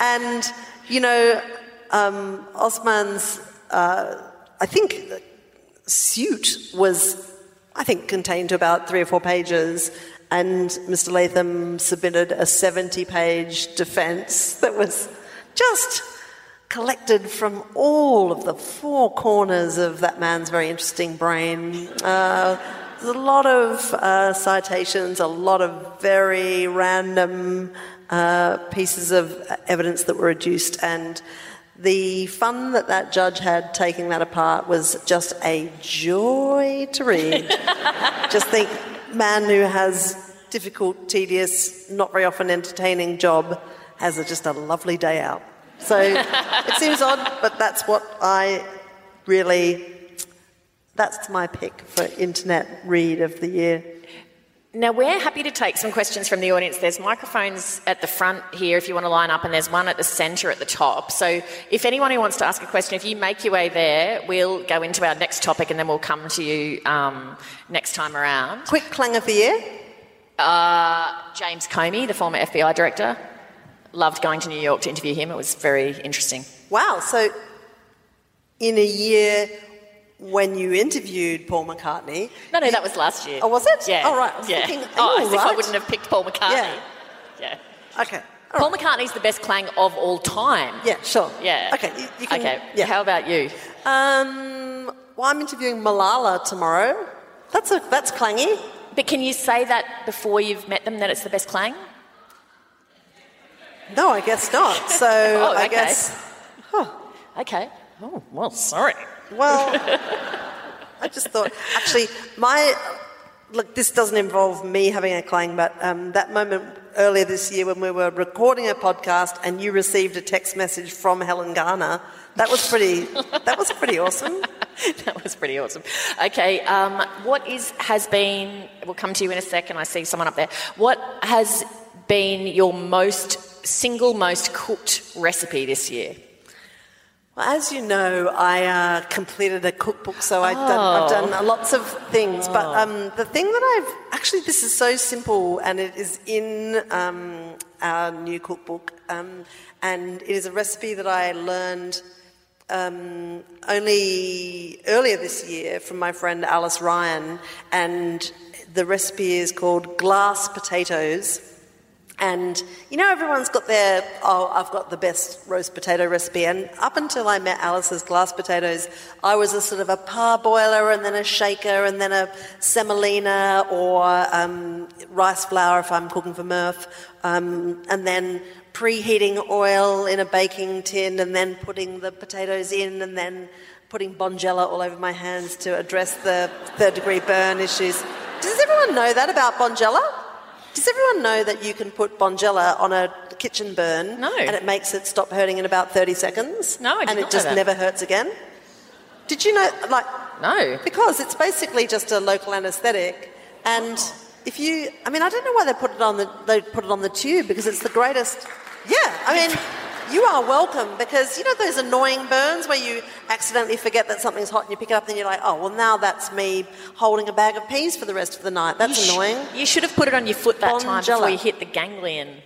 And... you know, Osman's, I think, suit was, contained to about 3 or 4 pages, and Mr. Latham submitted a 70-page defence that was just collected from all of the 4 corners of that man's very interesting brain. There's a lot of citations, a lot of very random... pieces of evidence that were adduced, and the fun that that judge had taking that apart was just a joy to read. Just think, man who has difficult, tedious, not very often entertaining job has just a lovely day out. So it seems odd, but that's what I really... that's my pick for internet read of the year. Now, we're happy to take some questions from the audience. There's microphones at the front here if you want to line up, and there's one at the centre at the top. So if anyone who wants to ask a question, if you make your way there, we'll go into our next topic and then we'll come to you next time around. Quick clang of the year. James Comey, the former FBI director. Loved going to New York to interview him. It was very interesting. Wow. So in a year... when you interviewed Paul McCartney... No, that was last year. Oh, was it? Yeah. Oh, right. I was thinking, I wouldn't have picked Paul McCartney. Yeah. Okay. All Paul McCartney's the best clang of all time. Yeah, sure. Yeah. Okay. You can, okay. Yeah. How about you? Well, I'm interviewing Malala tomorrow. That's clangy. But can you say that before you've met them, that it's the best clang? No, I guess not. So, I guess... oh, huh. Okay. Oh, well, sorry. Well, I just thought, actually, this doesn't involve me having a clang, but that moment earlier this year when we were recording a podcast and you received a text message from Helen Garner, that was pretty awesome. That was pretty awesome. Okay, we'll come to you in a second, I see someone up there. What has been your most cooked recipe this year? As you know, I completed a cookbook, so I've done lots of things. But the thing that this is so simple, and it is in our new cookbook, and it is a recipe that I learned only earlier this year from my friend Alice Ryan, and the recipe is called glass potatoes. And, you know, everyone's got their, I've got the best roast potato recipe. And up until I met Alice's glass potatoes, I was a sort of a parboiler and then a shaker and then a semolina or rice flour if I'm cooking for Murph, and then preheating oil in a baking tin and then putting the potatoes in and then putting Bonjela all over my hands to address the third-degree burn issues. Does everyone know that about Bonjela? Does everyone know that you can put Bonjela on a kitchen burn and it makes it stop hurting in about 30 seconds? No, I didn't. And it just never hurts again? Did you know, like... No. Because it's basically just a local anaesthetic and if you... I mean, I don't know why they put it on the tube because it's the greatest... Yeah, I mean... You are welcome because, you know, those annoying burns where you accidentally forget that something's hot and you pick it up and you're like, oh, well, now that's me holding a bag of peas for the rest of the night. That's annoying. You should have put it on your foot that time before you hit the ganglion.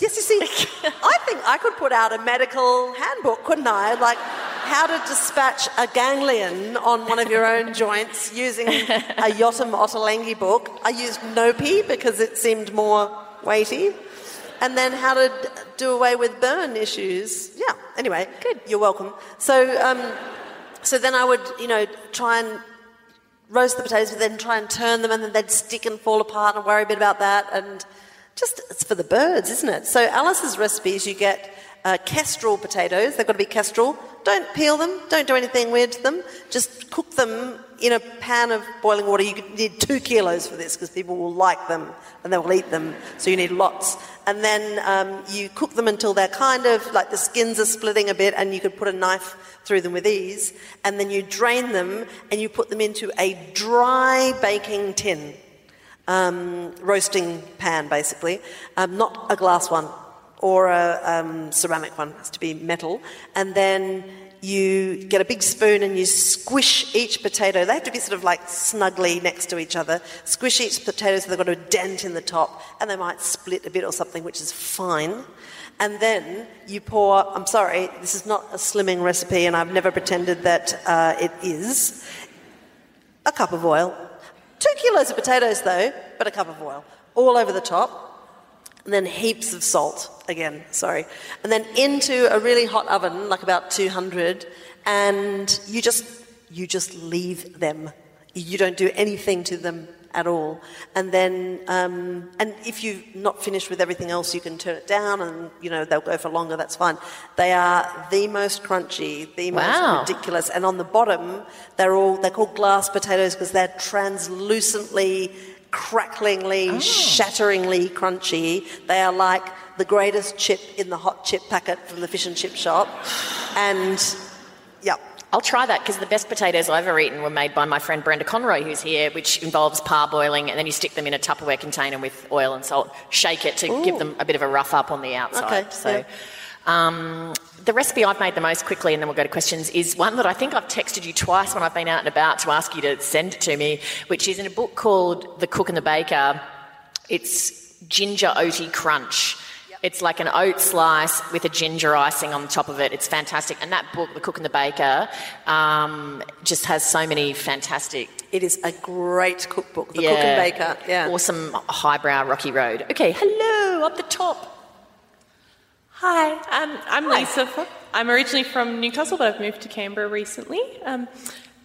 Yes, you see, I think I could put out a medical handbook, couldn't I? Like how to dispatch a ganglion on one of your own joints using a Yotam Ottolenghi book. I used Nopi because it seemed more weighty. And then how to do away with burn issues. Yeah. Anyway, good. You're welcome. So then I would, you know, try and roast the potatoes, but then try and turn them, and then they'd stick and fall apart, and worry a bit about that. And just it's for the birds, isn't it? So Alice's recipes, you get kestrel potatoes. They've got to be kestrel. Don't peel them. Don't do anything weird to them. Just cook them in a pan of boiling water. You need 2 kilos for this because people will like them and they will eat them. So you need lots. And then you cook them until they're kind of like the skins are splitting a bit and you could put a knife through them with ease. And then you drain them and you put them into a dry baking tin, roasting pan basically, not a glass one or a ceramic one. It has to be metal. And then you get a big spoon and you squish each potato. They have to be sort of like snugly next to each other. Squish each potato so they've got a dent in the top and they might split a bit or something, which is fine. And then you pour... I'm sorry, this is not a slimming recipe and I've never pretended that it is. A cup of oil. 2 kilos of potatoes though, but a cup of oil. All over the top. And then heaps of salt, again, sorry. And then into a really hot oven, like about 200, and you just leave them. You don't do anything to them at all. And then, and if you're not finished with everything else, you can turn it down and, you know, they'll go for longer, that's fine. They are the most crunchy, the most ridiculous. And on the bottom, they're called glass potatoes because they're translucently cracklingly, shatteringly crunchy. They are like the greatest chip in the hot chip packet from the fish and chip shop. And, yeah. I'll try that because the best potatoes I've ever eaten were made by my friend Brenda Conroy, who's here, which involves parboiling, and then you stick them in a Tupperware container with oil and salt, shake it to give them a bit of a rough up on the outside. Okay, so... Yeah. The recipe I've made the most quickly, and then we'll go to questions, is one that I think I've texted you twice when I've been out and about to ask you to send it to me, which is in a book called The Cook and the Baker. It's ginger oaty crunch. Yep. It's like an oat slice with a ginger icing on the top of it. It's fantastic. And that book, The Cook and the Baker, just has so many fantastic... It is a great cookbook, The Cook and Baker. Yeah. Awesome highbrow rocky road. Okay, hello, up the top. Hi, I'm Lisa. I'm originally from Newcastle, but I've moved to Canberra recently.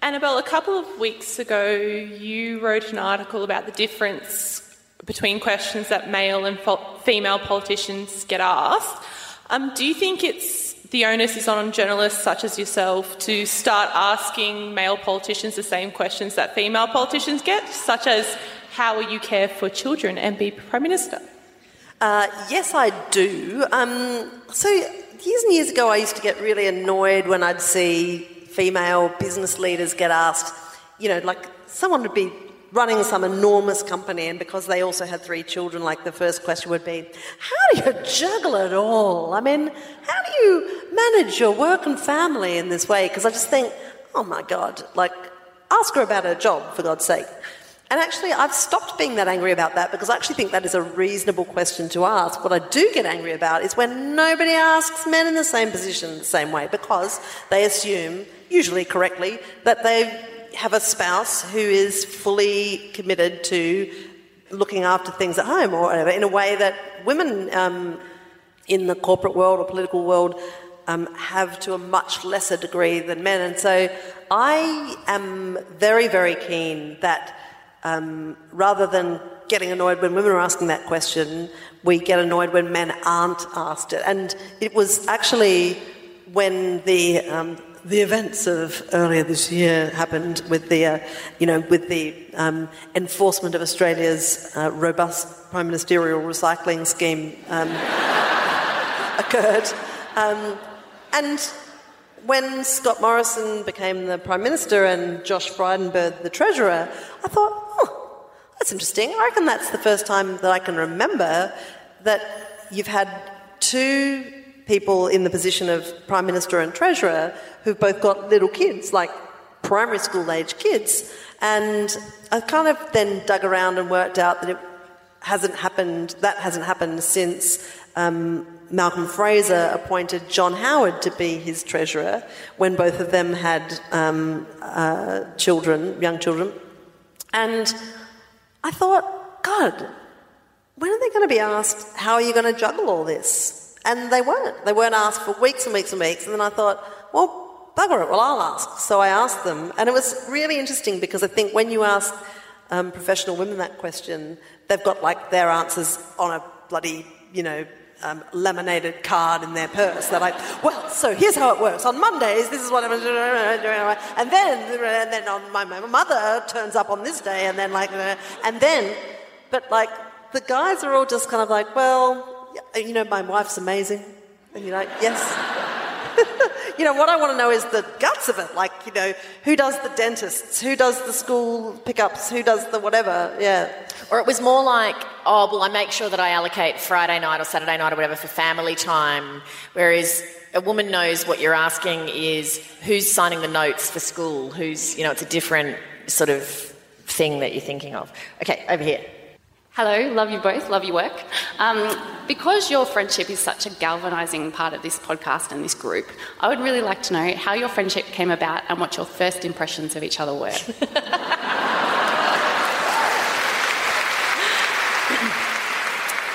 Annabelle, a couple of weeks ago, you wrote an article about the difference between questions that male and female politicians get asked. Do you think it's the onus is on journalists such as yourself to start asking male politicians the same questions that female politicians get, such as how will you care for children and be Prime Minister? Yes, I do. So years and years ago, I used to get really annoyed when I'd see female business leaders get asked, you know, like someone would be running some enormous company and because they also had 3 children, like the first question would be, how do you juggle it all? I mean, how do you manage your work and family in this way? Because I just think, oh my God, like ask her about her job, for God's sake. And actually, I've stopped being that angry about that because I actually think that is a reasonable question to ask. What I do get angry about is when nobody asks men in the same position the same way because they assume, usually correctly, that they have a spouse who is fully committed to looking after things at home or whatever in a way that women in the corporate world or political world have to a much lesser degree than men. And so I am very, very keen that... rather than getting annoyed when women are asking that question, we get annoyed when men aren't asked it. And it was actually when the the events of earlier this year happened with the, enforcement of Australia's robust prime ministerial recycling scheme occurred. And when Scott Morrison became the prime minister and Josh Frydenberg the treasurer, I thought, oh, that's interesting. I reckon that's the first time that I can remember that you've had two people in the position of Prime Minister and Treasurer who've both got little kids, like primary school age kids. And I kind of then dug around and worked out that it hasn't happened since Malcolm Fraser appointed John Howard to be his Treasurer when both of them had young children. And I thought, God, when are they going to be asked, how are you going to juggle all this? And they weren't. They weren't asked for weeks and weeks and weeks. And then I thought, well, bugger it, well, I'll ask. So I asked them. And it was really interesting because I think when you ask professional women that question, they've got, like, their answers on a bloody, laminated card in their purse. They're like, well, so here's how it works. On Mondays, this is what I'm going to do. And then on my mother turns up on this day. But the guys are all just kind of like, well, you know, my wife's amazing. And you're like, yes. What I want to know is the guts of it. Like, who does the dentists? Who does the school pickups? Who does the whatever? Yeah. Or it was more like, oh, well, I make sure that I allocate Friday night or Saturday night or whatever for family time. Whereas a woman knows what you're asking is who's signing the notes for school, who's, it's a different sort of thing that you're thinking of. Okay, over here. Hello, love you both, love your work. Because your friendship is such a galvanising part of this podcast and this group, I would really like to know how your friendship came about and what your first impressions of each other were.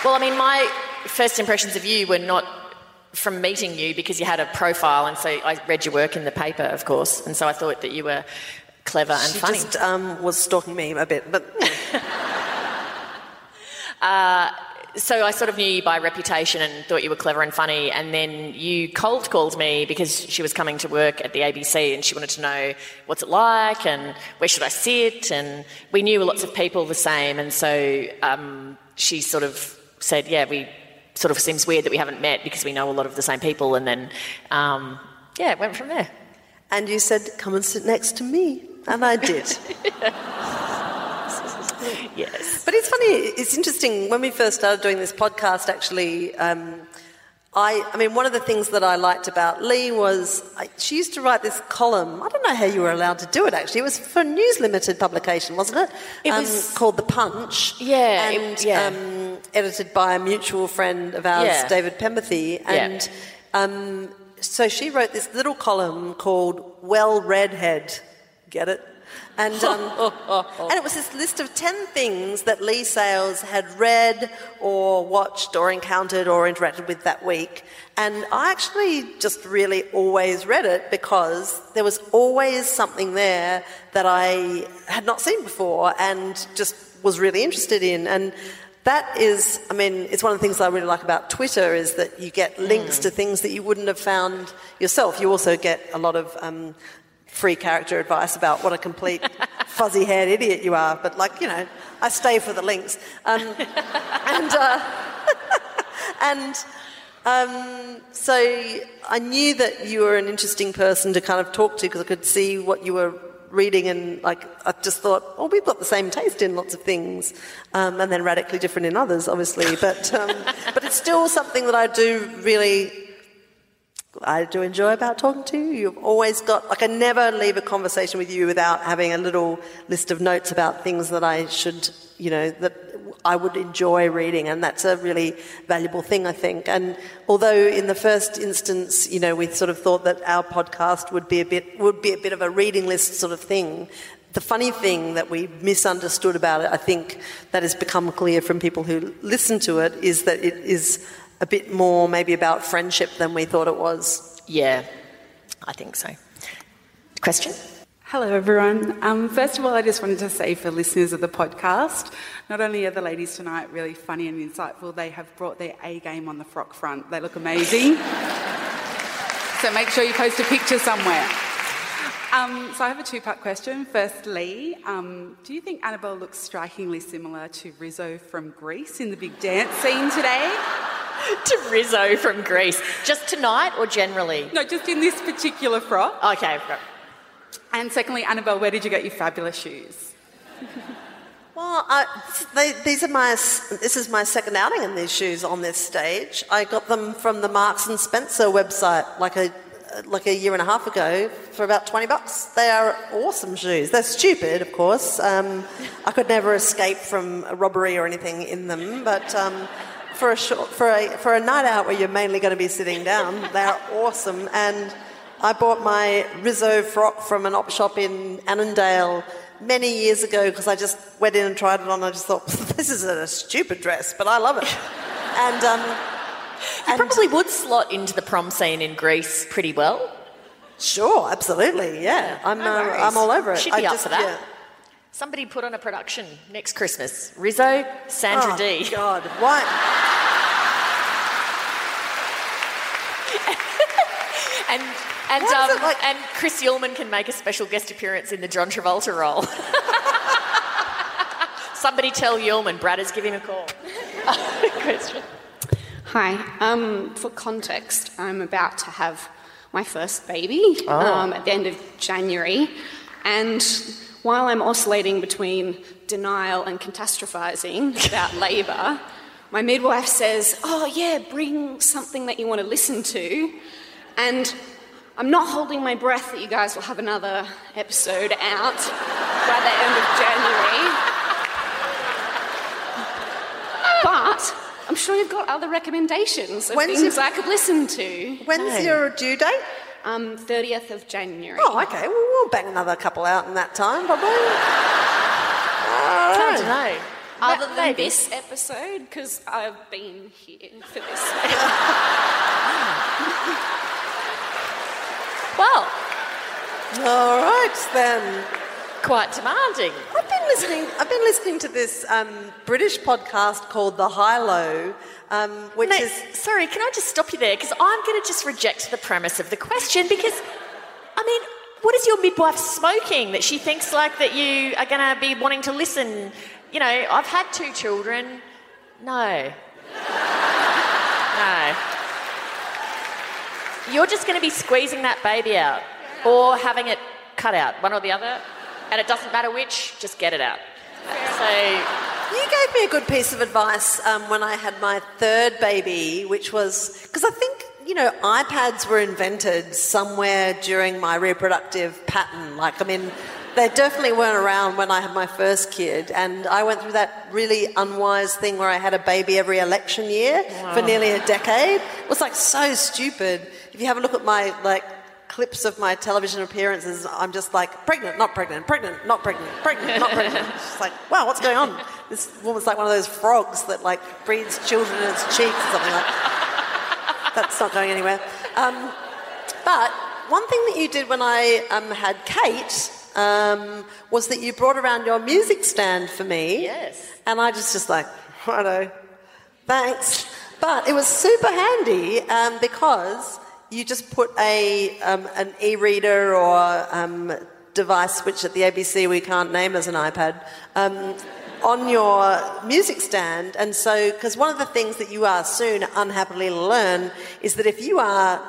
Well, my first impressions of you were not from meeting you because you had a profile, and so I read your work in the paper, of course, and so I thought that you were clever and funny. She just was stalking me a bit, but... So I sort of knew you by reputation and thought you were clever and funny, and then you cold called me because she was coming to work at the ABC and she wanted to know what's it like and where should I sit, and we knew lots of people the same, and so she sort of said, yeah, we sort of seems weird that we haven't met because we know a lot of the same people, and then it went from there. And you said, come and sit next to me, and I did. Yes. But it's funny, it's interesting, when we first started doing this podcast, actually, one of the things that I liked about Lee was she used to write this column. I don't know how you were allowed to do it, actually. It was for a News Limited publication, wasn't it? It was called The Punch. Yeah. Edited by a mutual friend of ours, David Pemberthy. And so she wrote this little column called Well Redhead. Get it? And and it was this list of 10 things that Lee Sales had read or watched or encountered or interacted with that week. And I actually just really always read it because there was always something there that I had not seen before and just was really interested in. And that is, it's one of the things I really like about Twitter is that you get links to things that you wouldn't have found yourself. You also get a lot of... free character advice about what a complete fuzzy-haired idiot you are, but I stay for the links. So I knew that you were an interesting person to kind of talk to because I could see what you were reading, and I just thought, oh, we've got the same taste in lots of things, and then radically different in others, obviously. But but it's still something that I do enjoy about talking to you. You've always got... I never leave a conversation with you without having a little list of notes about things that I should, that I would enjoy reading, and that's a really valuable thing, I think. And although in the first instance, we sort of thought that our podcast would be a bit of a reading list sort of thing, the funny thing that we misunderstood about it, I think that has become clear from people who listen to it, is that it is... a bit more maybe about friendship than we thought it was. Yeah, I think so. Question? Hello, everyone. First of all, I just wanted to say for listeners of the podcast, not only are the ladies tonight really funny and insightful, they have brought their A-game on the frock front. They look amazing. So make sure you post a picture somewhere. So I have a two-part question. Firstly, do you think Annabelle looks strikingly similar to Rizzo from Greece in the big dance scene today? To Rizzo from Greece. Just tonight or generally? No, just in this particular frock. Okay. And secondly, Annabelle, where did you get your fabulous shoes? Well, this is my second outing in these shoes on this stage. I got them from the Marks and Spencer website like a year and a half ago for about $20. They are awesome shoes. They're stupid, of course. I could never escape from a robbery or anything in them, but for a night out where you're mainly going to be sitting down, they are awesome. And I bought my Rizzo frock from an op shop in Annandale many years ago because I just went in and tried it on. I just thought, this is a stupid dress, but I love it. And you probably would slot into the prom scene in Greece pretty well. Sure, absolutely, yeah. I'm all over it. She'd be up for that. Yeah. Somebody put on a production next Christmas. Rizzo, Sandra D. Oh, God, why? And Chris Ullman can make a special guest appearance in the John Travolta role. Somebody tell Ullman, Brad is giving him a call. Question. Hi. For context, I'm about to have my first baby at the end of January, and while I'm oscillating between denial and catastrophizing about labour, my midwife says, "Oh yeah, bring something that you want to listen to," and I'm not holding my breath that you guys will have another episode out by the end of January. But I'm sure you've got other recommendations of things I could listen to. When's your due date? 30th of January. Oh, okay. Well, we'll bang another couple out in that time, probably. I don't know. Other than this episode, because I've been here for this. Well. All right, then. Quite demanding. I've been listening to this British podcast called The High Low, which is... Sorry, can I just stop you there? Because I'm going to just reject the premise of the question because, I mean, what is your midwife smoking that she thinks, like, that you are going to be wanting to listen? You know, I've had two children. No. No. You're just going to be squeezing that baby out or having it cut out, one or the other. And it doesn't matter which, just get it out. So you gave me a good piece of advice when I had my third baby, which was... Because I think, you know, iPads were invented somewhere during my reproductive pattern. Like, I mean, they definitely weren't around when I had my first kid. And I went through that really unwise thing where I had a baby every election year for nearly a decade. It was, like, so stupid. If you have a look at my, like, clips of my television appearances, I'm just like, pregnant, not pregnant. It's just like, wow, what's going on? This woman's like one of those frogs that, like, breeds children in its cheeks or something like that. That's not going anywhere. But one thing that you did when I had Kate was that you brought around your music stand for me. Yes. And I just like, righto, thanks. But it was super handy because... You just put an e-reader or device, which at the ABC we can't name as an iPad, on your music stand. And so, because one of the things that you are soon unhappily learn is that if you are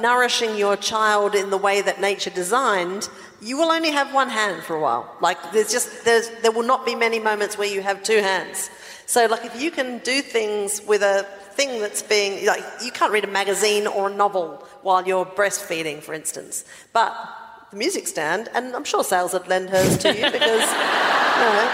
nourishing your child in the way that nature designed, you will only have one hand for a while. Like, there will not be many moments where you have two hands. So, like, if you can do things with a thing that's being, like, you can't read a magazine or a novel while you're breastfeeding, for instance. But the music stand, and I'm sure Sales would lend hers to you because, you know,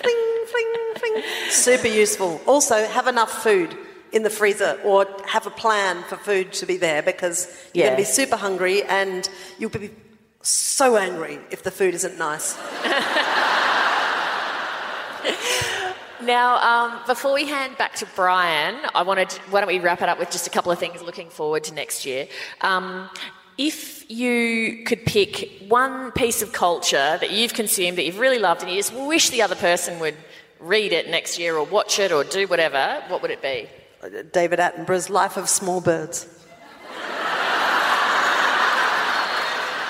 fling, fling, fling. Super useful. Also, have enough food in the freezer or have a plan for food to be there because you're going to be super hungry and you'll be so angry if the food isn't nice. Now, before we hand back to Brian, why don't we wrap it up with just a couple of things looking forward to next year. If you could pick one piece of culture that you've consumed that you've really loved and you just wish the other person would read it next year or watch it or do whatever, what would it be? David Attenborough's Life of Small Birds.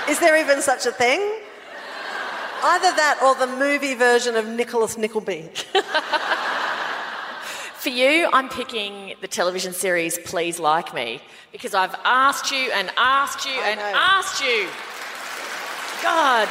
Is there even such a thing? Either that or the movie version of Nicholas Nickleby. For you, I'm picking the television series Please Like Me, because I've asked you and asked you and asked you. God.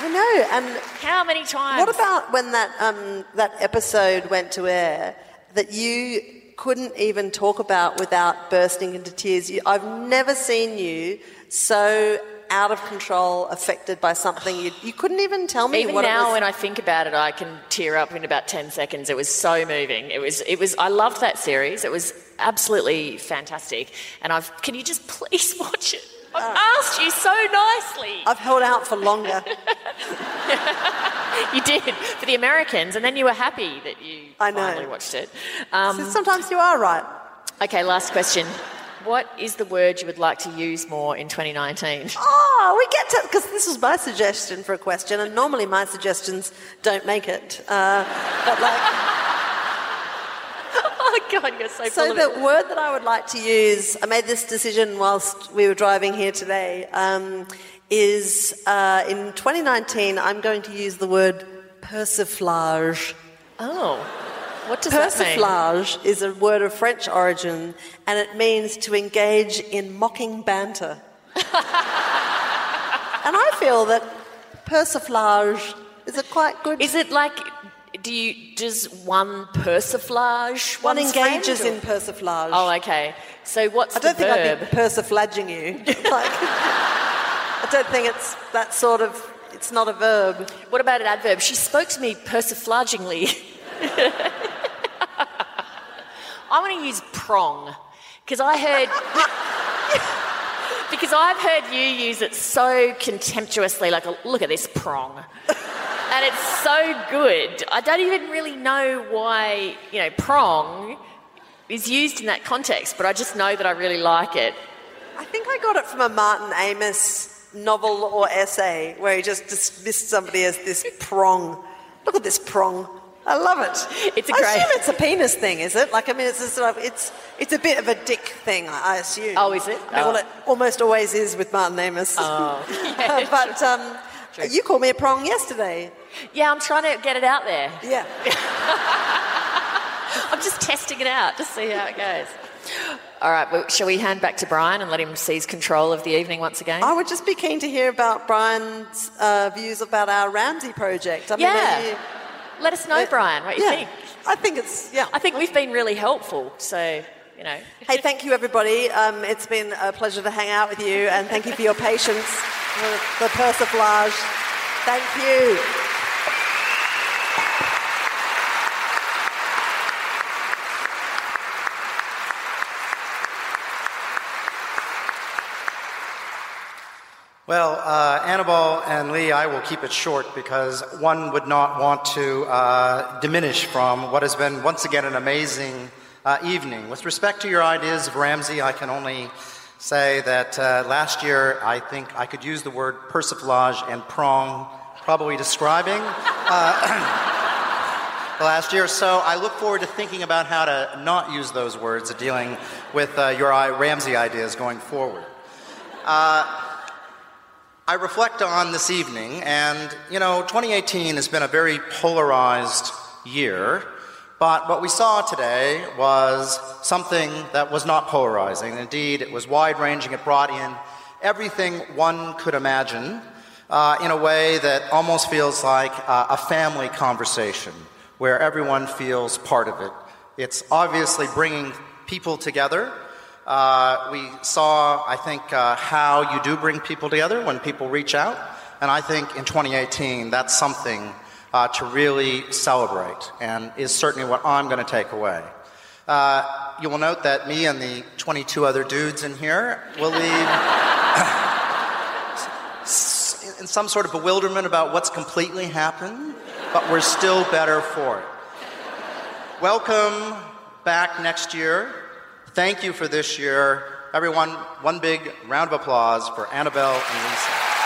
I know. And how many times? What about when that episode went to air that you couldn't even talk about without bursting into tears? I've never seen you so out of control, affected by something. You couldn't even tell me even what it was. Even now when I think about it, I can tear up in about 10 seconds. It was so moving. It was. I loved that series. It was absolutely fantastic. And can you just please watch it? I've asked you so nicely. I've held out for longer. You did, for the Americans, and then you were happy that you finally watched it. So sometimes you are right. Okay, last question. What is the word you would like to use more in 2019? Oh, we get to... Because this was my suggestion for a question, and normally my suggestions don't make it. But like... Oh, God, you're so the word that I would like to use... I made this decision whilst we were driving here today, in 2019, I'm going to use the word persiflage. Oh. What does that mean? Persiflage is a word of French origin, and it means to engage in mocking banter. And I feel that persiflage is a quite good... Is it like... Does one persiflage? One engages in persiflage. Oh, okay. So what's the verb? I don't think I'd be persiflaging you. I don't think it's that sort of... It's not a verb. What about an adverb? She spoke to me persiflagingly. I want to use prong, because I've heard you use it so contemptuously, like, look at this prong, and it's so good. I don't even really know why, prong is used in that context, but I just know that I really like it. I think I got it from a Martin Amis novel or essay where he just dismissed somebody as this prong. Look at this prong. I love it. It's a great... I assume it's a penis thing, is it? Like, I mean, it's a bit of a dick thing, I assume. Oh, is it? I mean, well, it almost always is with Martin Amis. Oh, yeah, but you called me a prong yesterday. Yeah, I'm trying to get it out there. Yeah. I'm just testing it out to see how it goes. All right, well, shall we hand back to Brian and let him seize control of the evening once again? I would just be keen to hear about Brian's views about our Ramsay project. I mean, let us know, Brian, what you think. I think it's... Yeah. I think we've been really helpful, so, Hey, thank you, everybody. It's been a pleasure to hang out with you, and thank you for your patience, for the persiflage. Thank you. Well, Annabelle and Lee, I will keep it short because one would not want to diminish from what has been, once again, an amazing evening. With respect to your ideas of Ramsay, I can only say that last year I think I could use the word persiflage and prong, probably describing last year. So I look forward to thinking about how to not use those words in dealing with your Ramsay ideas going forward. I reflect on this evening, and, 2018 has been a very polarized year, but what we saw today was something that was not polarizing. Indeed, it was wide-ranging. It brought in everything one could imagine in a way that almost feels like a family conversation, where everyone feels part of it. It's obviously bringing people together. We saw, I think, how you do bring people together when people reach out, and I think in 2018 that's something to really celebrate, and is certainly what I'm going to take away. You will note that me and the 22 other dudes in here will leave in some sort of bewilderment about what's completely happened, but we're still better for it. Welcome back next year. Thank you for this year. Everyone, one big round of applause for Annabelle and Lisa.